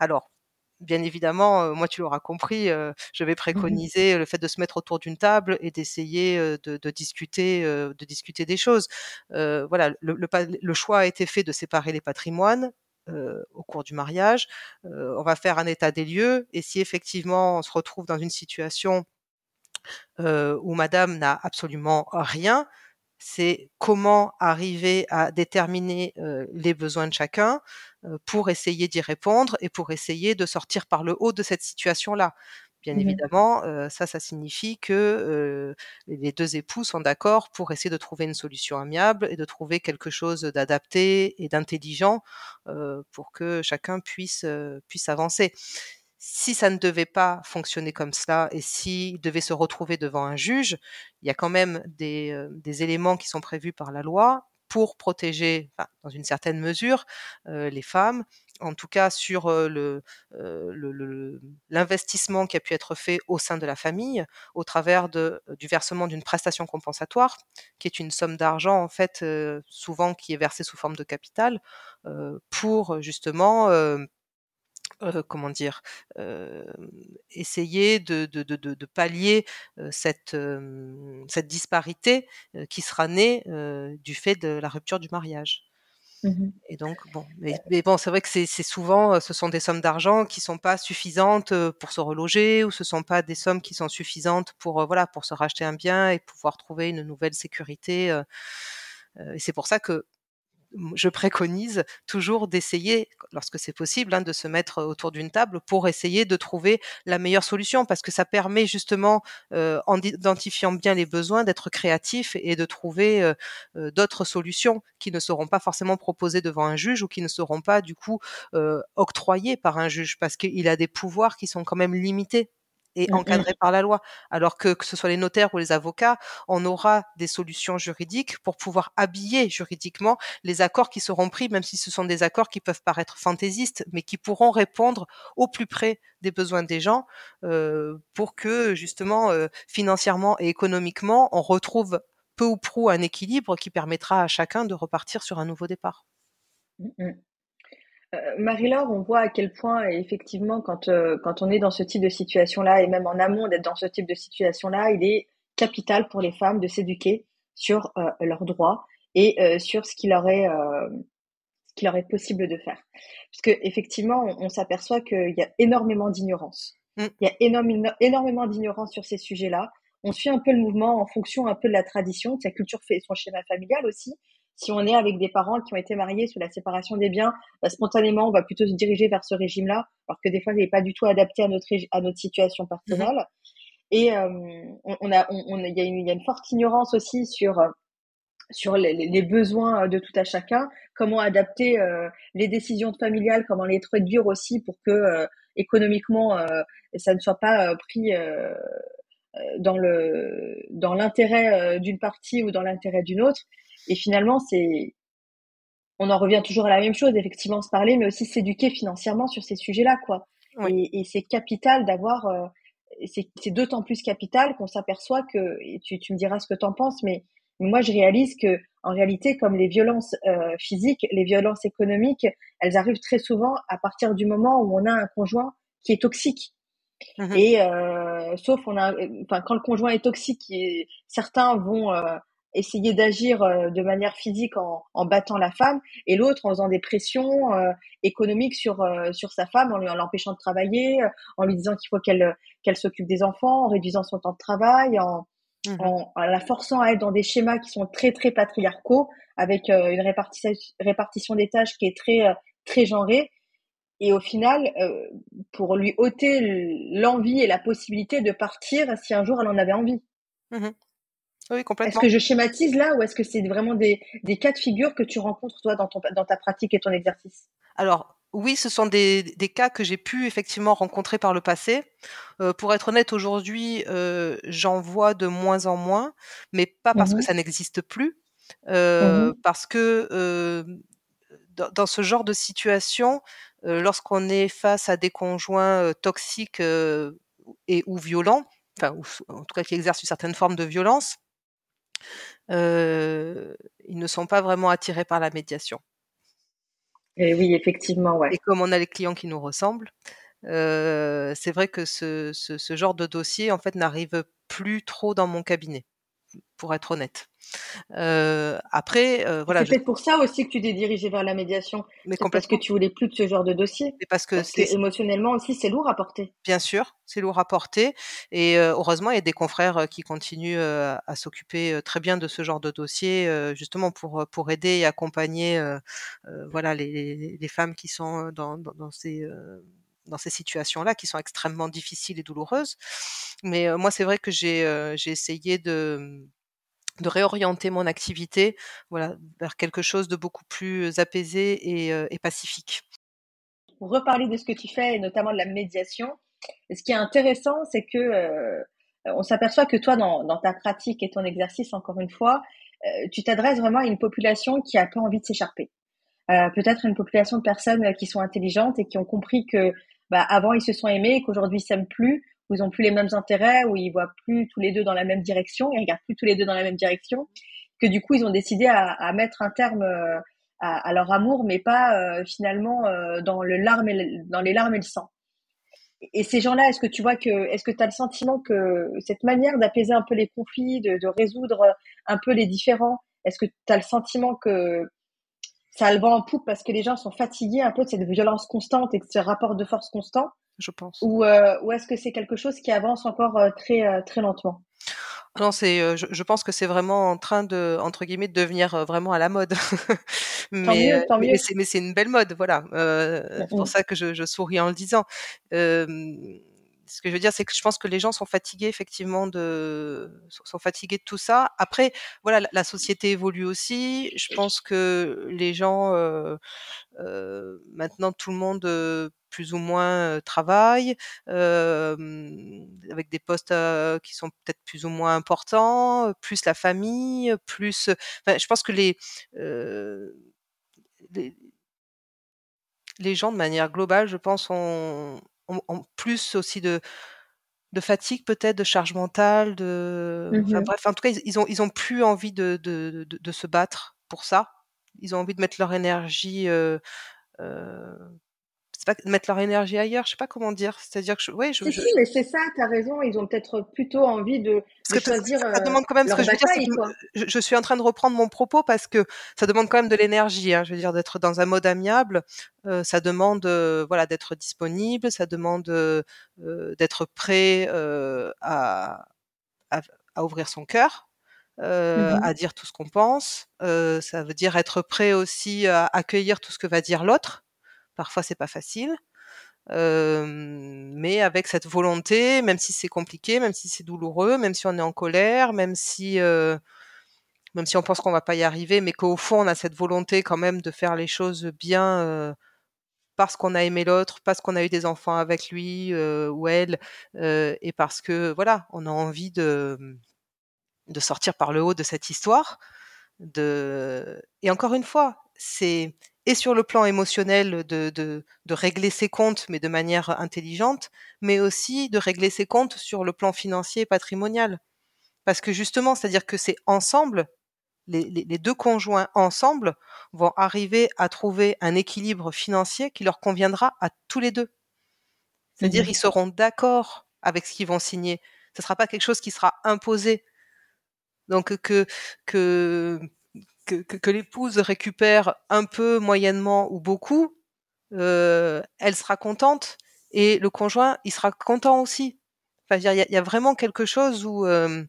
alors bien évidemment, euh, moi tu l'auras compris, euh, je vais préconiser mmh. le fait de se mettre autour d'une table et d'essayer euh, de, de discuter, euh, de discuter des choses. Euh, voilà, le, le, le choix a été fait de séparer les patrimoines. Euh, au cours du mariage, euh, on va faire un état des lieux et si effectivement on se retrouve dans une situation euh, où Madame n'a absolument rien, c'est comment arriver à déterminer euh, les besoins de chacun euh, pour essayer d'y répondre et pour essayer de sortir par le haut de cette situation-là. Bien évidemment, euh, ça, ça signifie que euh, les deux époux sont d'accord pour essayer de trouver une solution amiable et de trouver quelque chose d'adapté et d'intelligent euh, pour que chacun puisse, euh, puisse avancer. Si ça ne devait pas fonctionner comme cela et s'il devait se retrouver devant un juge, il y a quand même des, euh, des éléments qui sont prévus par la loi pour protéger, enfin, dans une certaine mesure, euh, les femmes, en tout cas sur euh, le, euh, le, le, l'investissement qui a pu être fait au sein de la famille, au travers de, du versement d'une prestation compensatoire, qui est une somme d'argent, en fait, euh, souvent qui est versée sous forme de capital, euh, pour justement... Euh, Euh, comment dire, euh, essayer de, de, de, de pallier euh, cette, euh, cette disparité euh, qui sera née euh, du fait de la rupture du mariage. Mmh. Et donc, bon, mais, mais bon, c'est vrai que c'est, c'est souvent, ce sont des sommes d'argent qui sont pas suffisantes pour se reloger ou ce sont pas des sommes qui sont suffisantes pour, euh, voilà, pour se racheter un bien et pouvoir trouver une nouvelle sécurité. Euh, euh, et c'est pour ça que je préconise toujours d'essayer, lorsque c'est possible, hein, de se mettre autour d'une table pour essayer de trouver la meilleure solution, parce que ça permet justement, euh, en identifiant bien les besoins, d'être créatif et de trouver euh, d'autres solutions qui ne seront pas forcément proposées devant un juge ou qui ne seront pas du coup euh, octroyées par un juge, parce qu'il a des pouvoirs qui sont quand même limités et encadré mmh. par la loi, alors que que ce soit les notaires ou les avocats, on aura des solutions juridiques pour pouvoir habiller juridiquement les accords qui seront pris, même si ce sont des accords qui peuvent paraître fantaisistes, mais qui pourront répondre au plus près des besoins des gens euh, pour que justement euh, financièrement et économiquement, on retrouve peu ou prou un équilibre qui permettra à chacun de repartir sur un nouveau départ. Mmh. Marie-Laure, on voit à quel point, effectivement, quand, euh, quand on est dans ce type de situation-là, et même en amont d'être dans ce type de situation-là, il est capital pour les femmes de s'éduquer sur euh, leurs droits et euh, sur ce qu'il leur est, euh, ce qu'il leur est possible de faire. Parce que, effectivement, on, on s'aperçoit qu'il y a énormément d'ignorance. Mmh. Il y a énorme, énormément d'ignorance sur ces sujets-là. On suit un peu le mouvement en fonction un peu de la tradition, de sa culture et son schéma familial aussi. Si on est avec des parents qui ont été mariés sous la séparation des biens, bah, spontanément, on va plutôt se diriger vers ce régime-là, alors que des fois, il n'est pas du tout adapté à notre, à notre situation personnelle. Mmh. Et euh, on, on a, on, on a, il y a une, il y a une forte ignorance aussi sur sur les, les besoins de tout à chacun, comment adapter euh, les décisions familiales, comment les traduire aussi pour que euh, économiquement, euh, ça ne soit pas euh, pris. Euh, dans le dans l'intérêt d'une partie ou dans l'intérêt d'une autre, et finalement c'est on en revient toujours à la même chose, effectivement, se parler mais aussi s'éduquer financièrement sur ces sujets-là, quoi. Oui. et, et c'est capital d'avoir euh, c'est c'est d'autant plus capital qu'on s'aperçoit que, et tu tu me diras ce que t'en penses, mais, mais moi je réalise que en réalité, comme les violences euh, physiques, les violences économiques, elles arrivent très souvent à partir du moment où on a un conjoint qui est toxique. Mmh. Et euh, sauf on a, enfin quand le conjoint est toxique, et certains vont euh, essayer d'agir euh, de manière physique en, en battant la femme, et l'autre en faisant des pressions euh, économiques sur euh, sur sa femme, en lui en l'empêchant de travailler, en lui disant qu'il faut qu'elle qu'elle s'occupe des enfants, en réduisant son temps de travail, en mmh. en, en la forçant à être dans des schémas qui sont très très patriarcaux, avec euh, une répartition répartition des tâches qui est très très genrée. Et au final, euh, pour lui ôter l'envie et la possibilité de partir si un jour elle en avait envie. Mmh. Oui, complètement. Est-ce que je schématise là ou est-ce que c'est vraiment des, des cas de figure que tu rencontres toi dans, ton, dans ta pratique et ton exercice? Alors, oui, ce sont des, des cas que j'ai pu effectivement rencontrer par le passé. Euh, pour être honnête, aujourd'hui, euh, j'en vois de moins en moins, mais pas parce mmh. que ça n'existe plus, euh, mmh. parce que euh, dans, dans ce genre de situation, euh, lorsqu'on est face à des conjoints euh, toxiques euh, et ou violents, enfin, ou, en tout cas qui exercent une certaine forme de violence, euh, ils ne sont pas vraiment attirés par la médiation. Et oui, effectivement, ouais. Et comme on a les clients qui nous ressemblent, euh, c'est vrai que ce, ce, ce genre de dossier, en fait, n'arrive plus trop dans mon cabinet, pour être honnête. Euh, après, euh, voilà. C'est peut-être je... pour ça aussi que tu t'es dirigée vers la médiation. Mais c'est parce que tu voulais plus de ce genre de dossier. Mais parce que, parce c'est... que émotionnellement aussi, c'est lourd à porter. Bien sûr, c'est lourd à porter. Et euh, heureusement, il y a des confrères qui continuent euh, à s'occuper euh, très bien de ce genre de dossier, euh, justement pour pour aider et accompagner, euh, euh, voilà, les les femmes qui sont dans dans, dans ces euh, dans ces situations-là, qui sont extrêmement difficiles et douloureuses. Mais euh, moi, c'est vrai que j'ai euh, j'ai essayé de de réorienter mon activité, voilà, vers quelque chose de beaucoup plus apaisé et, euh, et pacifique. Pour reparler de ce que tu fais, et notamment de la médiation, ce qui est intéressant, c'est que euh, on s'aperçoit que toi, dans, dans ta pratique et ton exercice, encore une fois, euh, tu t'adresses vraiment à une population qui a pas envie de s'écharper. Euh, peut-être une population de personnes qui sont intelligentes et qui ont compris que, bah, avant ils se sont aimés et qu'aujourd'hui ils s'aiment plus. Où ils n'ont plus les mêmes intérêts, où ils ne voient plus tous les deux dans la même direction, ils ne regardent plus tous les deux dans la même direction, que du coup, ils ont décidé à, à mettre un terme euh, à, à leur amour, mais pas euh, finalement euh, dans, le larme et le, dans les larmes et le sang. Et ces gens-là, est-ce que tu vois que, est-ce que tu as le sentiment que cette manière d'apaiser un peu les conflits, de, de résoudre un peu les différends, est-ce que tu as le sentiment que ça le vend en poupe parce que les gens sont fatigués un peu de cette violence constante et de ce rapport de force constant? Je pense. Ou, euh, ou est-ce que c'est quelque chose qui avance encore euh, très, euh, très lentement? Non, c'est, euh, je, je pense que c'est vraiment en train de, entre guillemets, de devenir euh, vraiment à la mode. mais, tant mieux, tant mieux. Mais, c'est, mais c'est une belle mode, voilà. Euh, c'est pour ça que je, je souris en le disant. Euh, ce que je veux dire, c'est que je pense que les gens sont fatigués, effectivement, de, sont fatigués de tout ça. Après, voilà, la, la société évolue aussi. Je pense que les gens, euh, euh, maintenant, tout le monde. Euh, plus ou moins euh, travail, euh, avec des postes euh, qui sont peut-être plus ou moins importants, plus la famille, plus... Enfin, je pense que les, euh, les, les gens, de manière globale, je pense, ont, ont, ont plus aussi de, de fatigue, peut-être, de charge mentale, de... Mm-hmm. Enfin, bref, en tout cas, ils, ils ont, ils ont plus envie de, de, de, de se battre pour ça. Ils ont envie de mettre leur énergie... Euh, euh, Pas mettre leur énergie ailleurs, je sais pas comment dire. C'est-à-dire que je, ouais, je, si, je... si, mais c'est ça, t'as raison. Ils ont peut-être plutôt envie de, de choisir. Ça, ça demande quand même. Ce que je veux dire, c'est que je, je suis en train de reprendre mon propos parce que ça demande quand même de l'énergie. Hein, je veux dire, d'être dans un mode amiable, euh, ça demande, euh, voilà, d'être disponible, ça demande euh, d'être prêt euh, à, à, à ouvrir son cœur. Euh, mmh. à dire tout ce qu'on pense. Euh, ça veut dire être prêt aussi à accueillir tout ce que va dire l'autre. Parfois, c'est pas facile, euh, mais avec cette volonté, même si c'est compliqué, même si c'est douloureux, même si on est en colère, même si, euh, même si on pense qu'on va pas y arriver, mais qu'au fond, on a cette volonté quand même de faire les choses bien euh, parce qu'on a aimé l'autre, parce qu'on a eu des enfants avec lui euh, ou elle, euh, et parce que voilà, on a envie de, de sortir par le haut de cette histoire. De... Et encore une fois, c'est et sur le plan émotionnel de, de, de régler ses comptes, mais de manière intelligente, mais aussi de régler ses comptes sur le plan financier et patrimonial. Parce que justement, c'est-à-dire que c'est ensemble, les, les, les deux conjoints ensemble vont arriver à trouver un équilibre financier qui leur conviendra à tous les deux. C'est-à-dire qu'ils seront d'accord avec ce qu'ils vont signer. Ce ne sera pas quelque chose qui sera imposé. Donc que... que Que, que, que l'épouse récupère un peu, moyennement ou beaucoup, euh, elle sera contente et le conjoint, il sera content aussi. Enfin, il y, y a vraiment quelque chose où, euh,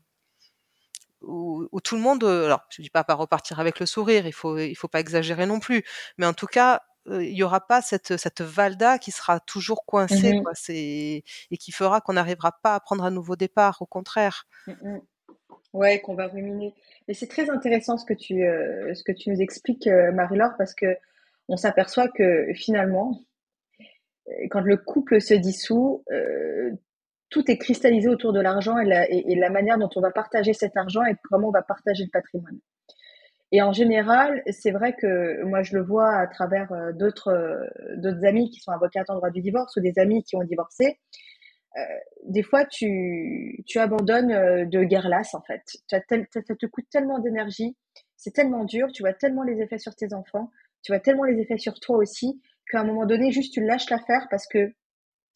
où, où tout le monde... Alors, je ne dis pas à pas repartir avec le sourire, il ne faut, il faut pas exagérer non plus, mais en tout cas, il euh, n'y aura pas cette, cette valda qui sera toujours coincée, mmh. quoi, c'est, et qui fera qu'on n'arrivera pas à prendre un nouveau départ, au contraire. Mmh. Ouais, qu'on va ruminer. Mais c'est très intéressant ce que tu, euh, ce que tu nous expliques, euh, Marie-Laure, parce que on s'aperçoit que finalement, euh, quand le couple se dissout, euh, tout est cristallisé autour de l'argent et la, et, et la manière dont on va partager cet argent et comment on va partager le patrimoine. Et en général, c'est vrai que moi, je le vois à travers euh, d'autres euh, d'autres amis qui sont avocats en droit du divorce ou des amis qui ont divorcé. Euh, des fois, tu, tu abandonnes euh, de guerre lasse, en fait. Tu as tel, ça, ça te coûte tellement d'énergie, c'est tellement dur, tu vois tellement les effets sur tes enfants, tu vois tellement les effets sur toi aussi, qu'à un moment donné, juste tu lâches l'affaire parce que,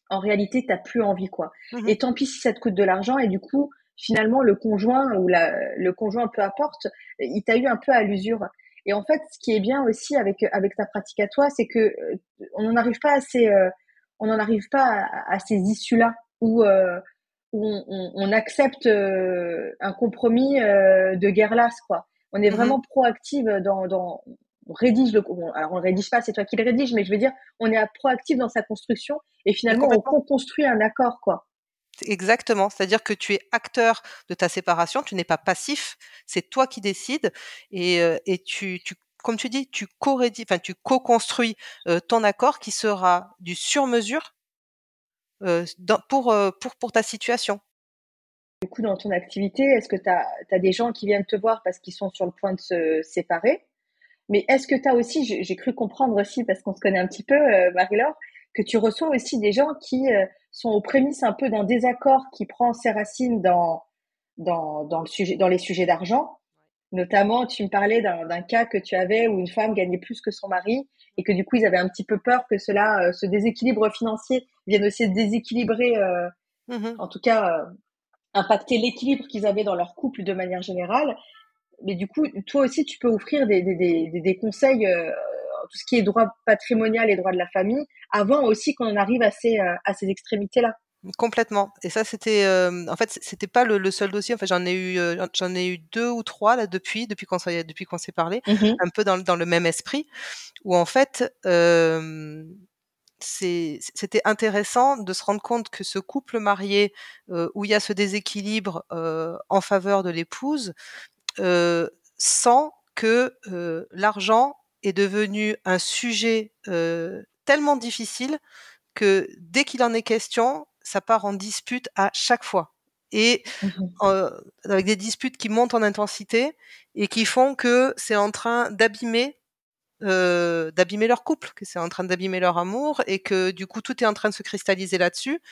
en réalité, tu n'as plus envie, quoi. Mmh. Et tant pis si ça te coûte de l'argent, et du coup, finalement, le conjoint ou la, le conjoint, peu importe, il t'a eu un peu à l'usure. Et en fait, ce qui est bien aussi avec, avec ta pratique à toi, c'est que euh, on n'en arrive pas à ces, euh, on n'en arrive pas à, à ces issues-là. Où, euh, où on, on, on accepte euh, un compromis euh, de guerre lasse, quoi. On est vraiment mmh. proactive dans, dans, on rédige le, on, alors on le rédige pas, c'est toi qui le rédige, mais je veux dire, on est proactive dans sa construction et finalement on co-construit un accord, quoi. Exactement, c'est-à-dire que tu es acteur de ta séparation, tu n'es pas passif, c'est toi qui décides et, et tu, tu comme tu dis, tu co-rédige, enfin tu co-construis euh, ton accord qui sera du sur-mesure. Euh, dans, pour, euh, pour, pour ta situation. Du coup, dans ton activité, est-ce que tu as des gens qui viennent te voir parce qu'ils sont sur le point de se séparer? Mais est-ce que tu as aussi, j'ai, j'ai cru comprendre aussi, parce qu'on se connaît un petit peu, euh, Marie-Laure, que tu reçois aussi des gens qui euh, sont aux prémices un peu d'un désaccord qui prend ses racines dans, dans, dans, le sujet, dans les sujets d'argent. Notamment, tu me parlais d'un, d'un cas que tu avais où une femme gagnait plus que son mari et que du coup, ils avaient un petit peu peur que cela, euh, ce déséquilibre financier vienne aussi déséquilibrer, euh, mm-hmm. en tout cas, euh, impacter l'équilibre qu'ils avaient dans leur couple de manière générale. Mais du coup, toi aussi, tu peux offrir des, des, des, des conseils, euh, tout ce qui est droit patrimonial et droit de la famille, avant aussi qu'on en arrive à ces, euh, à ces extrémités-là. Complètement. Et ça, c'était, euh, en fait, c'était pas le, le seul dossier. Enfin, j'en ai eu, euh, j'en ai eu deux ou trois là depuis, depuis qu'on s'est, depuis qu'on s'est parlé, mm-hmm. un peu dans, dans le même esprit, où en fait, euh, c'est, c'était intéressant de se rendre compte que ce couple marié euh, où il y a ce déséquilibre euh, en faveur de l'épouse, euh, sans que euh, l'argent est devenu un sujet euh, tellement difficile que dès qu'il en est question, ça part en dispute à chaque fois et euh, avec des disputes qui montent en intensité et qui font que c'est en train d'abîmer euh, d'abîmer leur couple, que c'est en train d'abîmer leur amour et que du coup tout est en train de se cristalliser là-dessus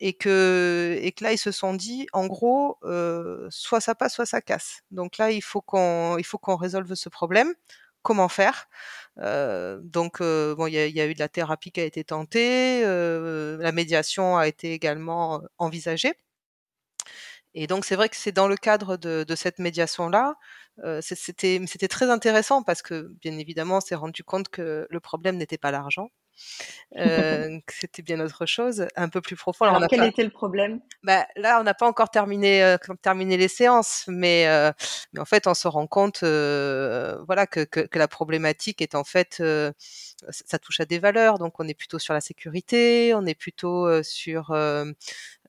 et que et que là ils se sont dit en gros euh, soit ça passe soit ça casse, donc là il faut qu'on il faut qu'on résolve ce problème. Comment faire? Euh, donc, euh, bon, il y, y a eu de la thérapie qui a été tentée, euh, la médiation a été également envisagée. Et donc, c'est vrai que c'est dans le cadre de, de cette médiation-là, euh, c'était, c'était très intéressant parce que, bien évidemment, on s'est rendu compte que le problème n'était pas l'argent. Euh, c'était bien autre chose, un peu plus profond. Alors, Alors on a quel pas... était le problème? Bah, là, on n'a pas encore terminé, euh, terminé les séances, mais, euh, mais en fait, on se rend compte, euh, voilà, que, que, que la problématique est en fait, euh, ça touche à des valeurs. Donc, on est plutôt sur la sécurité, on est plutôt euh, sur, euh,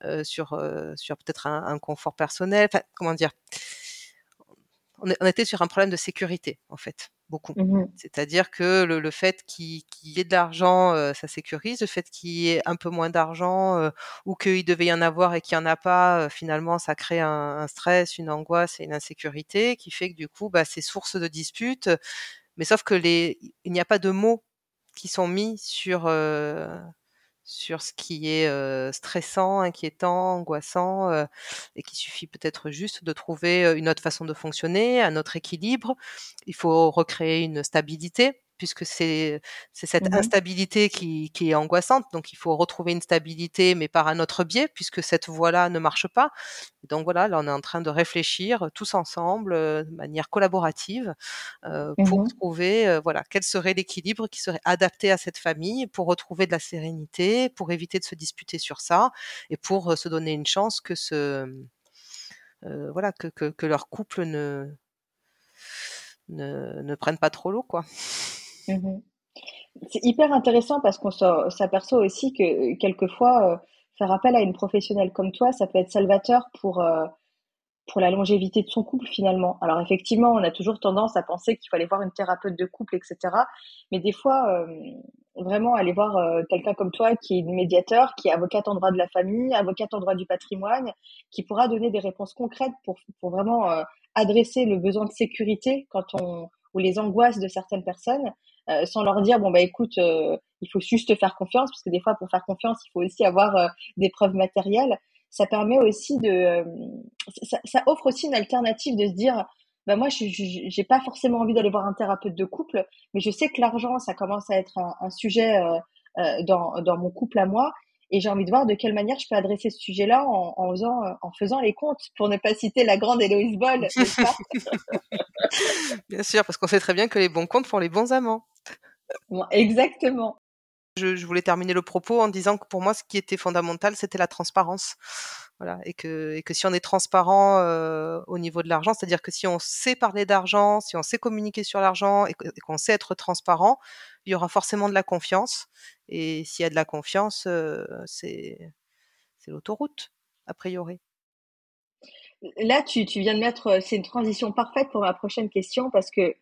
euh, sur, euh, sur peut-être un, un confort personnel. Enfin, comment dire? On, est, on était sur un problème de sécurité, en fait. Beaucoup. Mmh. C'est-à-dire que le, le fait qu'il, qu'il y ait de l'argent, euh, ça sécurise. Le fait qu'il y ait un peu moins d'argent euh, ou qu'il devait y en avoir et qu'il n'y en a pas, euh, finalement, ça crée un, un stress, une angoisse et une insécurité qui fait que du coup, bah, c'est source de disputes. Mais sauf que les, il n'y a pas de mots qui sont mis sur euh, sur ce qui est euh, stressant, inquiétant, angoissant euh, et qu'il suffit peut-être juste de trouver une autre façon de fonctionner, un autre équilibre. Il faut recréer une stabilité puisque c'est, c'est cette mmh. instabilité qui, qui est angoissante. Donc, il faut retrouver une stabilité mais par un autre biais puisque cette voie-là ne marche pas. Et donc, voilà, là, on est en train de réfléchir tous ensemble euh, de manière collaborative euh, mmh. pour trouver euh, voilà, quel serait l'équilibre qui serait adapté à cette famille pour retrouver de la sérénité, pour éviter de se disputer sur ça et pour euh, se donner une chance que, ce, euh, voilà, que, que, que leur couple ne, ne, ne prenne pas trop l'eau, quoi. Mmh. C'est hyper intéressant parce qu'on s'aperçoit aussi que quelquefois euh, faire appel à une professionnelle comme toi, ça peut être salvateur pour, euh, pour la longévité de son couple finalement. Alors effectivement, on a toujours tendance à penser qu'il faut aller voir une thérapeute de couple, et cetera. Mais des fois, euh, vraiment aller voir euh, quelqu'un comme toi qui est médiateur, qui est avocate en droit de la famille, avocate en droit du patrimoine, qui pourra donner des réponses concrètes pour, pour vraiment euh, adresser le besoin de sécurité quand on, ou les angoisses de certaines personnes, euh, sans leur dire, bon bah écoute, euh, il faut juste te faire confiance, parce que des fois pour faire confiance, il faut aussi avoir euh, des preuves matérielles. Ça permet aussi de, euh, ça, ça offre aussi une alternative de se dire, bah moi je, je j'ai pas forcément envie d'aller voir un thérapeute de couple, mais je sais que l'argent ça commence à être un, un sujet euh, euh, dans dans mon couple à moi, et j'ai envie de voir de quelle manière je peux adresser ce sujet-là en, en faisant en faisant les comptes, pour ne pas citer la grande Héloïse Boll. Bien sûr, parce qu'on sait très bien que les bons comptes font les bons amants. Bon, exactement. Je, je voulais terminer le propos en disant que pour moi, ce qui était fondamental, c'était la transparence. Voilà, et que, et que si on est transparent euh, au niveau de l'argent, c'est-à-dire que si on sait parler d'argent, si on sait communiquer sur l'argent et, que, et qu'on sait être transparent, il y aura forcément de la confiance. Et s'il y a de la confiance, euh, c'est, c'est l'autoroute, a priori. Là, tu, tu viens de mettre... C'est une transition parfaite pour ma prochaine question, parce que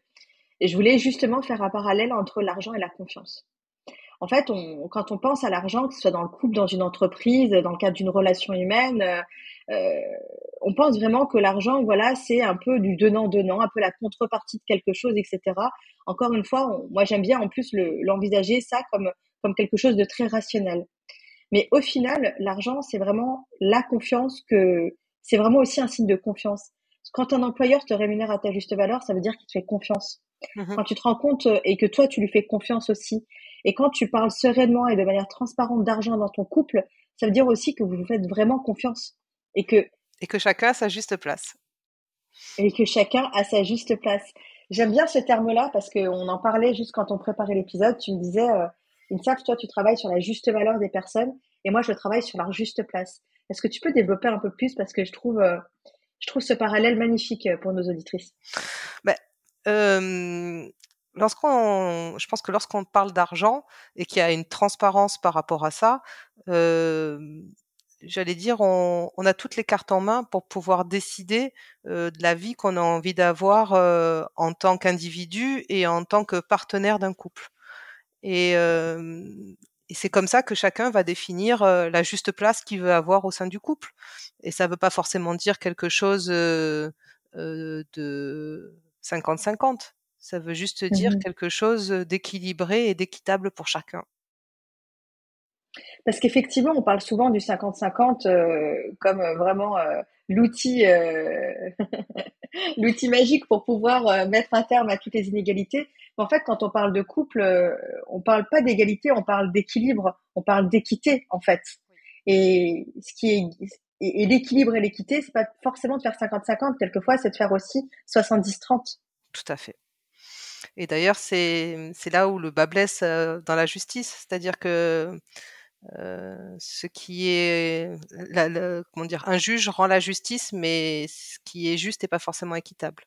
je voulais justement faire un parallèle entre l'argent et la confiance. En fait, on, quand on pense à l'argent, que ce soit dans le couple, dans une entreprise, dans le cadre d'une relation humaine, euh, on pense vraiment que l'argent, voilà, c'est un peu du donnant-donnant, un peu la contrepartie de quelque chose, et cetera. Encore une fois, on, moi j'aime bien en plus le, l'envisager ça comme, comme quelque chose de très rationnel. Mais au final, l'argent, c'est vraiment la confiance que, c'est vraiment aussi un signe de confiance. Quand un employeur te rémunère à ta juste valeur, ça veut dire qu'il te fait confiance. Mmh. Quand tu te rends compte et que toi, tu lui fais confiance aussi. Et quand tu parles sereinement et de manière transparente d'argent dans ton couple, ça veut dire aussi que vous vous faites vraiment confiance. Et que, et que chacun a sa juste place. Et que chacun a sa juste place. J'aime bien ce terme-là, parce qu'on en parlait juste quand on préparait l'épisode. Tu me disais, euh, Insa, toi, tu travailles sur la juste valeur des personnes et moi, je travaille sur leur juste place. Est-ce que tu peux développer un peu plus, parce que je trouve, euh, je trouve ce parallèle magnifique pour nos auditrices. Ben, bah, euh... Lorsqu'on, je pense que lorsqu'on parle d'argent et qu'il y a une transparence par rapport à ça, euh, j'allais dire, on, on a toutes les cartes en main pour pouvoir décider euh, de la vie qu'on a envie d'avoir euh, en tant qu'individu et en tant que partenaire d'un couple. Et, euh, et c'est comme ça que chacun va définir euh, la juste place qu'il veut avoir au sein du couple. Et ça ne veut pas forcément dire quelque chose euh, euh, de cinquante-cinquante. Ça veut juste dire mmh. quelque chose d'équilibré et d'équitable pour chacun. Parce qu'effectivement, on parle souvent du cinquante-cinquante euh, comme vraiment euh, l'outil, euh, l'outil magique pour pouvoir euh, mettre un terme à toutes les inégalités. En fait, quand on parle de couple, euh, on parle pas d'égalité, on parle d'équilibre, on parle d'équité en fait. Et ce qui est et, et l'équilibre et l'équité, c'est pas forcément de faire cinquante-cinquante. Quelquefois, c'est de faire aussi soixante-dix trente. Tout à fait. Et d'ailleurs, c'est, c'est là où le bât blesse euh, dans la justice, c'est-à-dire que euh, ce qui est, la, la, comment dire, un juge rend la justice, mais ce qui est juste n'est pas forcément équitable.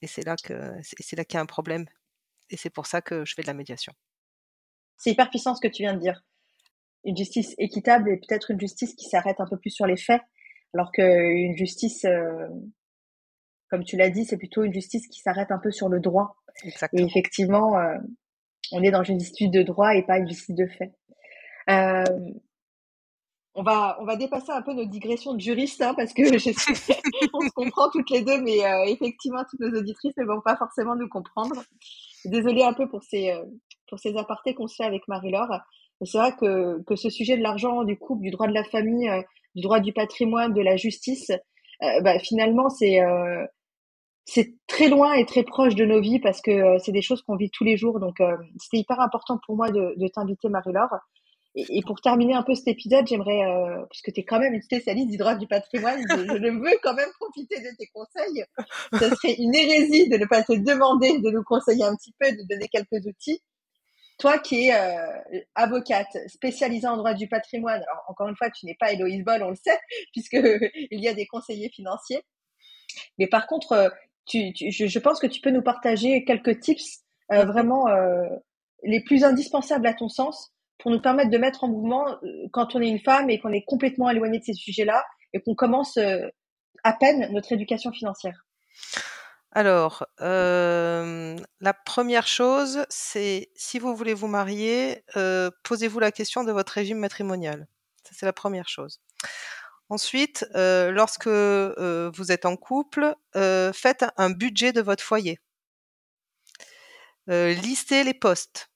Et c'est là que, c'est, c'est là qu'il y a un problème. Et c'est pour ça que je fais de la médiation. C'est hyper puissant ce que tu viens de dire. Une justice équitable et peut-être une justice qui s'arrête un peu plus sur les faits, alors qu'une justice... Euh... Comme tu l'as dit, c'est plutôt une justice qui s'arrête un peu sur le droit. Exactement. Et effectivement, euh, on est dans une justice de droit et pas une justice de fait. Euh, on va on va dépasser un peu nos digressions de juristes, hein, parce que je sais, on se comprend toutes les deux, mais euh, effectivement, toutes nos auditrices ne vont pas forcément nous comprendre. Désolée un peu pour ces euh, pour ces apartés qu'on se fait avec Marie-Laure. Mais c'est vrai que que ce sujet de l'argent, du couple, du droit de la famille, euh, du droit du patrimoine, de la justice, euh, bah, finalement, c'est euh, c'est très loin et très proche de nos vies, parce que euh, c'est des choses qu'on vit tous les jours. Donc, euh, c'était hyper important pour moi de, de t'inviter, Marie-Laure. Et, et pour terminer un peu cet épisode, j'aimerais, euh, puisque tu es quand même une spécialiste du droit du patrimoine, je, je veux quand même profiter de tes conseils. Ce serait une hérésie de ne pas te demander de nous conseiller un petit peu, de donner quelques outils. Toi qui es euh, avocate spécialisée en droit du patrimoine, alors encore une fois, tu n'es pas Héloïse Boll, on le sait, puisqu'il y a des conseillers financiers. Mais par contre... Euh, Tu, tu, je, je pense que tu peux nous partager quelques tips euh, vraiment euh, les plus indispensables à ton sens, pour nous permettre de mettre en mouvement euh, quand on est une femme et qu'on est complètement éloigné de ces sujets-là et qu'on commence euh, à peine notre éducation financière? Alors, euh, la première chose, c'est si vous voulez vous marier, euh, posez-vous la question de votre régime matrimonial. Ça, c'est la première chose. Ensuite, euh, lorsque euh, vous êtes en couple, euh, faites un budget de votre foyer. Euh, listez les postes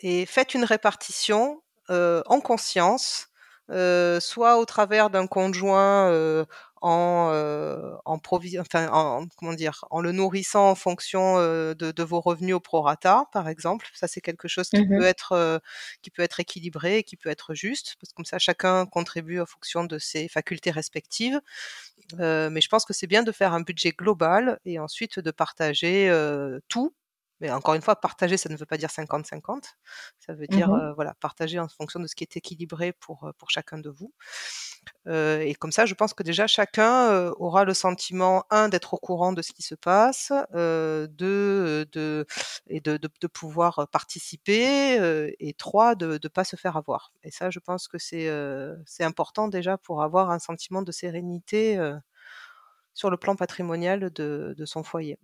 et faites une répartition euh, en conscience, euh, soit au travers d'un conjoint euh, en, euh, en, provi- enfin, en, comment dire, en le nourrissant en fonction euh, de, de vos revenus au prorata, par exemple. Ça, c'est quelque chose qui mm-hmm. peut être euh, qui peut être équilibré et qui peut être juste, parce que comme ça, chacun contribue en fonction de ses facultés respectives. Euh, mais je pense que c'est bien de faire un budget global et ensuite de partager euh, tout. Mais encore une fois, partager, ça ne veut pas dire cinquante cinquante. Ça veut dire, mmh. euh, voilà, partager en fonction de ce qui est équilibré pour, pour chacun de vous. Euh, et comme ça, je pense que déjà, chacun euh, aura le sentiment, un, d'être au courant de ce qui se passe, euh, deux, de, et de, de, de pouvoir participer, euh, et trois, de ne pas se faire avoir. Et ça, je pense que c'est, euh, c'est important déjà pour avoir un sentiment de sérénité euh, sur le plan patrimonial de, de son foyer.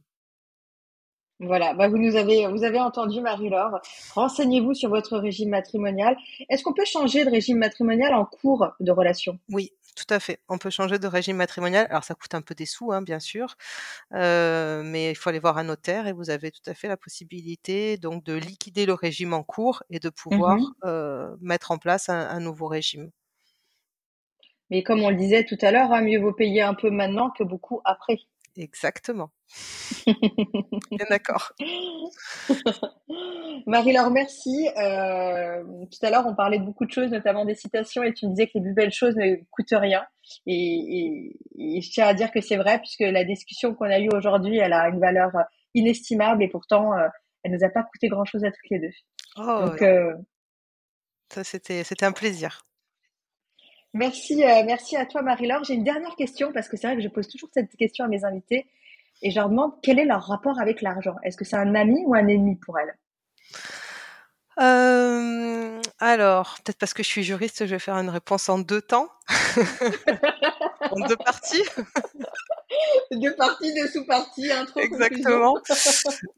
Voilà, bah vous nous avez, vous avez entendu Marie-Laure. Renseignez-vous sur votre régime matrimonial. Est-ce qu'on peut changer de régime matrimonial en cours de relation? Oui, tout à fait. On peut changer de régime matrimonial. Alors, ça coûte un peu des sous, hein, bien sûr, euh, mais il faut aller voir un notaire et vous avez tout à fait la possibilité donc de liquider le régime en cours et de pouvoir mmh. euh, mettre en place un, un nouveau régime. Mais comme on le disait tout à l'heure, hein, mieux vaut payer un peu maintenant que beaucoup après. Exactement. Bien d'accord. Marie-Laure, merci. Euh, tout à l'heure, on parlait de beaucoup de choses, notamment des citations, et tu me disais que les plus belles choses ne coûtent rien. Et, et, et je tiens à dire que c'est vrai, puisque la discussion qu'on a eue aujourd'hui, elle a une valeur inestimable, et pourtant, euh, elle nous a pas coûté grand-chose à toutes les deux. Oh, donc, euh... ça, c'était, c'était un plaisir. Merci, euh, merci à toi Marie-Laure. J'ai une dernière question parce que c'est vrai que je pose toujours cette question à mes invités et je leur demande quel est leur rapport avec l'argent. Est-ce que c'est un ami ou un ennemi pour elles ? Euh, alors, peut-être parce que je suis juriste, je vais faire une réponse en deux temps, en deux parties. Deux parties, deux sous-parties, intro. Exactement.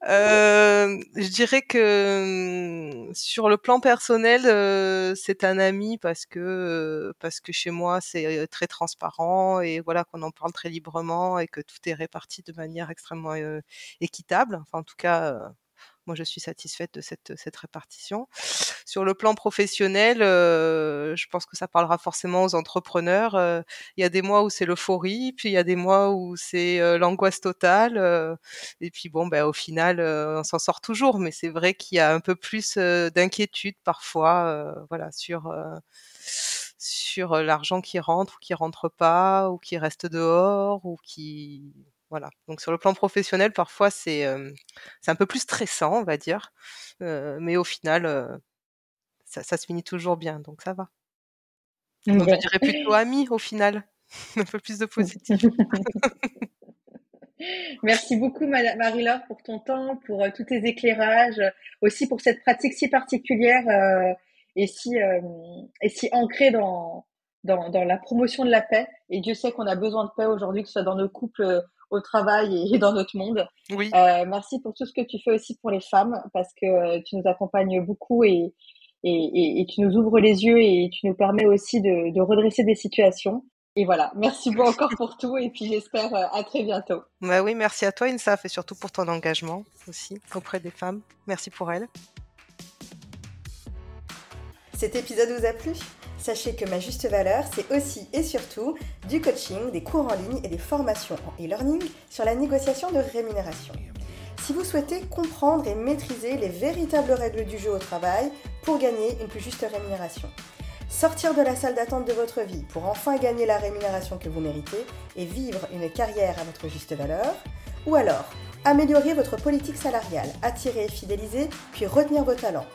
euh, je dirais que sur le plan personnel, euh, c'est un ami parce que euh, parce que chez moi c'est très transparent et voilà qu'on en parle très librement et que tout est réparti de manière extrêmement euh, équitable. Enfin, en tout cas. Euh, Moi, je suis satisfaite de cette, cette répartition. Sur le plan professionnel, euh, je pense que ça parlera forcément aux entrepreneurs. Euh, il y a des mois où c'est l'euphorie, puis il y a des mois où c'est euh, l'angoisse totale. Euh, et puis bon, ben, au final, euh, on s'en sort toujours. Mais c'est vrai qu'il y a un peu plus euh, d'inquiétude parfois euh, voilà, sur, euh, sur l'argent qui rentre ou qui rentre pas, ou qui reste dehors, ou qui... Voilà. Donc sur le plan professionnel, parfois c'est euh, c'est un peu plus stressant, on va dire, euh, mais au final, euh, ça, ça se finit toujours bien, donc ça va. Donc, je dirais plutôt ami au final, un peu plus de positif. Merci beaucoup Marie-Laure pour ton temps, pour euh, tous tes éclairages, aussi pour cette pratique si particulière euh, et si euh, et si ancrée dans dans dans la promotion de la paix. Et Dieu sait qu'on a besoin de paix aujourd'hui, que ce soit dans nos couples. Euh, au travail et dans notre monde. Oui. Euh, merci pour tout ce que tu fais aussi pour les femmes, parce que tu nous accompagnes beaucoup et, et, et, et tu nous ouvres les yeux et tu nous permets aussi de, de redresser des situations. Et voilà, merci beaucoup encore pour tout et puis j'espère à très bientôt. Bah oui, merci à toi Insa, et surtout pour ton engagement aussi auprès des femmes. Merci pour elles. Cet épisode vous a plu ? Sachez que Ma Juste Valeur, c'est aussi et surtout du coaching, des cours en ligne et des formations en e-learning sur la négociation de rémunération. Si vous souhaitez comprendre et maîtriser les véritables règles du jeu au travail pour gagner une plus juste rémunération, sortir de la salle d'attente de votre vie pour enfin gagner la rémunération que vous méritez et vivre une carrière à votre juste valeur, ou alors améliorer votre politique salariale, attirer, fidéliser, puis retenir vos talents.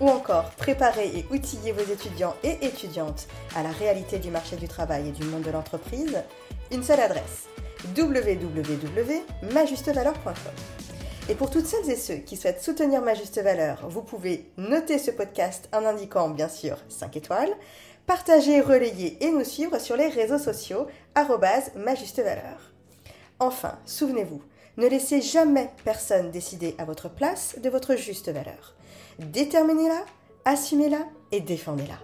Ou encore préparer et outiller vos étudiants et étudiantes à la réalité du marché du travail et du monde de l'entreprise, une seule adresse, double vé double vé double vé point ma juste valeur point com. Et pour toutes celles et ceux qui souhaitent soutenir Ma Juste Valeur, vous pouvez noter ce podcast en indiquant bien sûr cinq étoiles, Partagez, relayez et nous suivre sur les réseaux sociaux arobase ma juste valeur. Enfin, souvenez-vous, ne laissez jamais personne décider à votre place de votre juste valeur. Déterminez-la, assumez-la et défendez-la.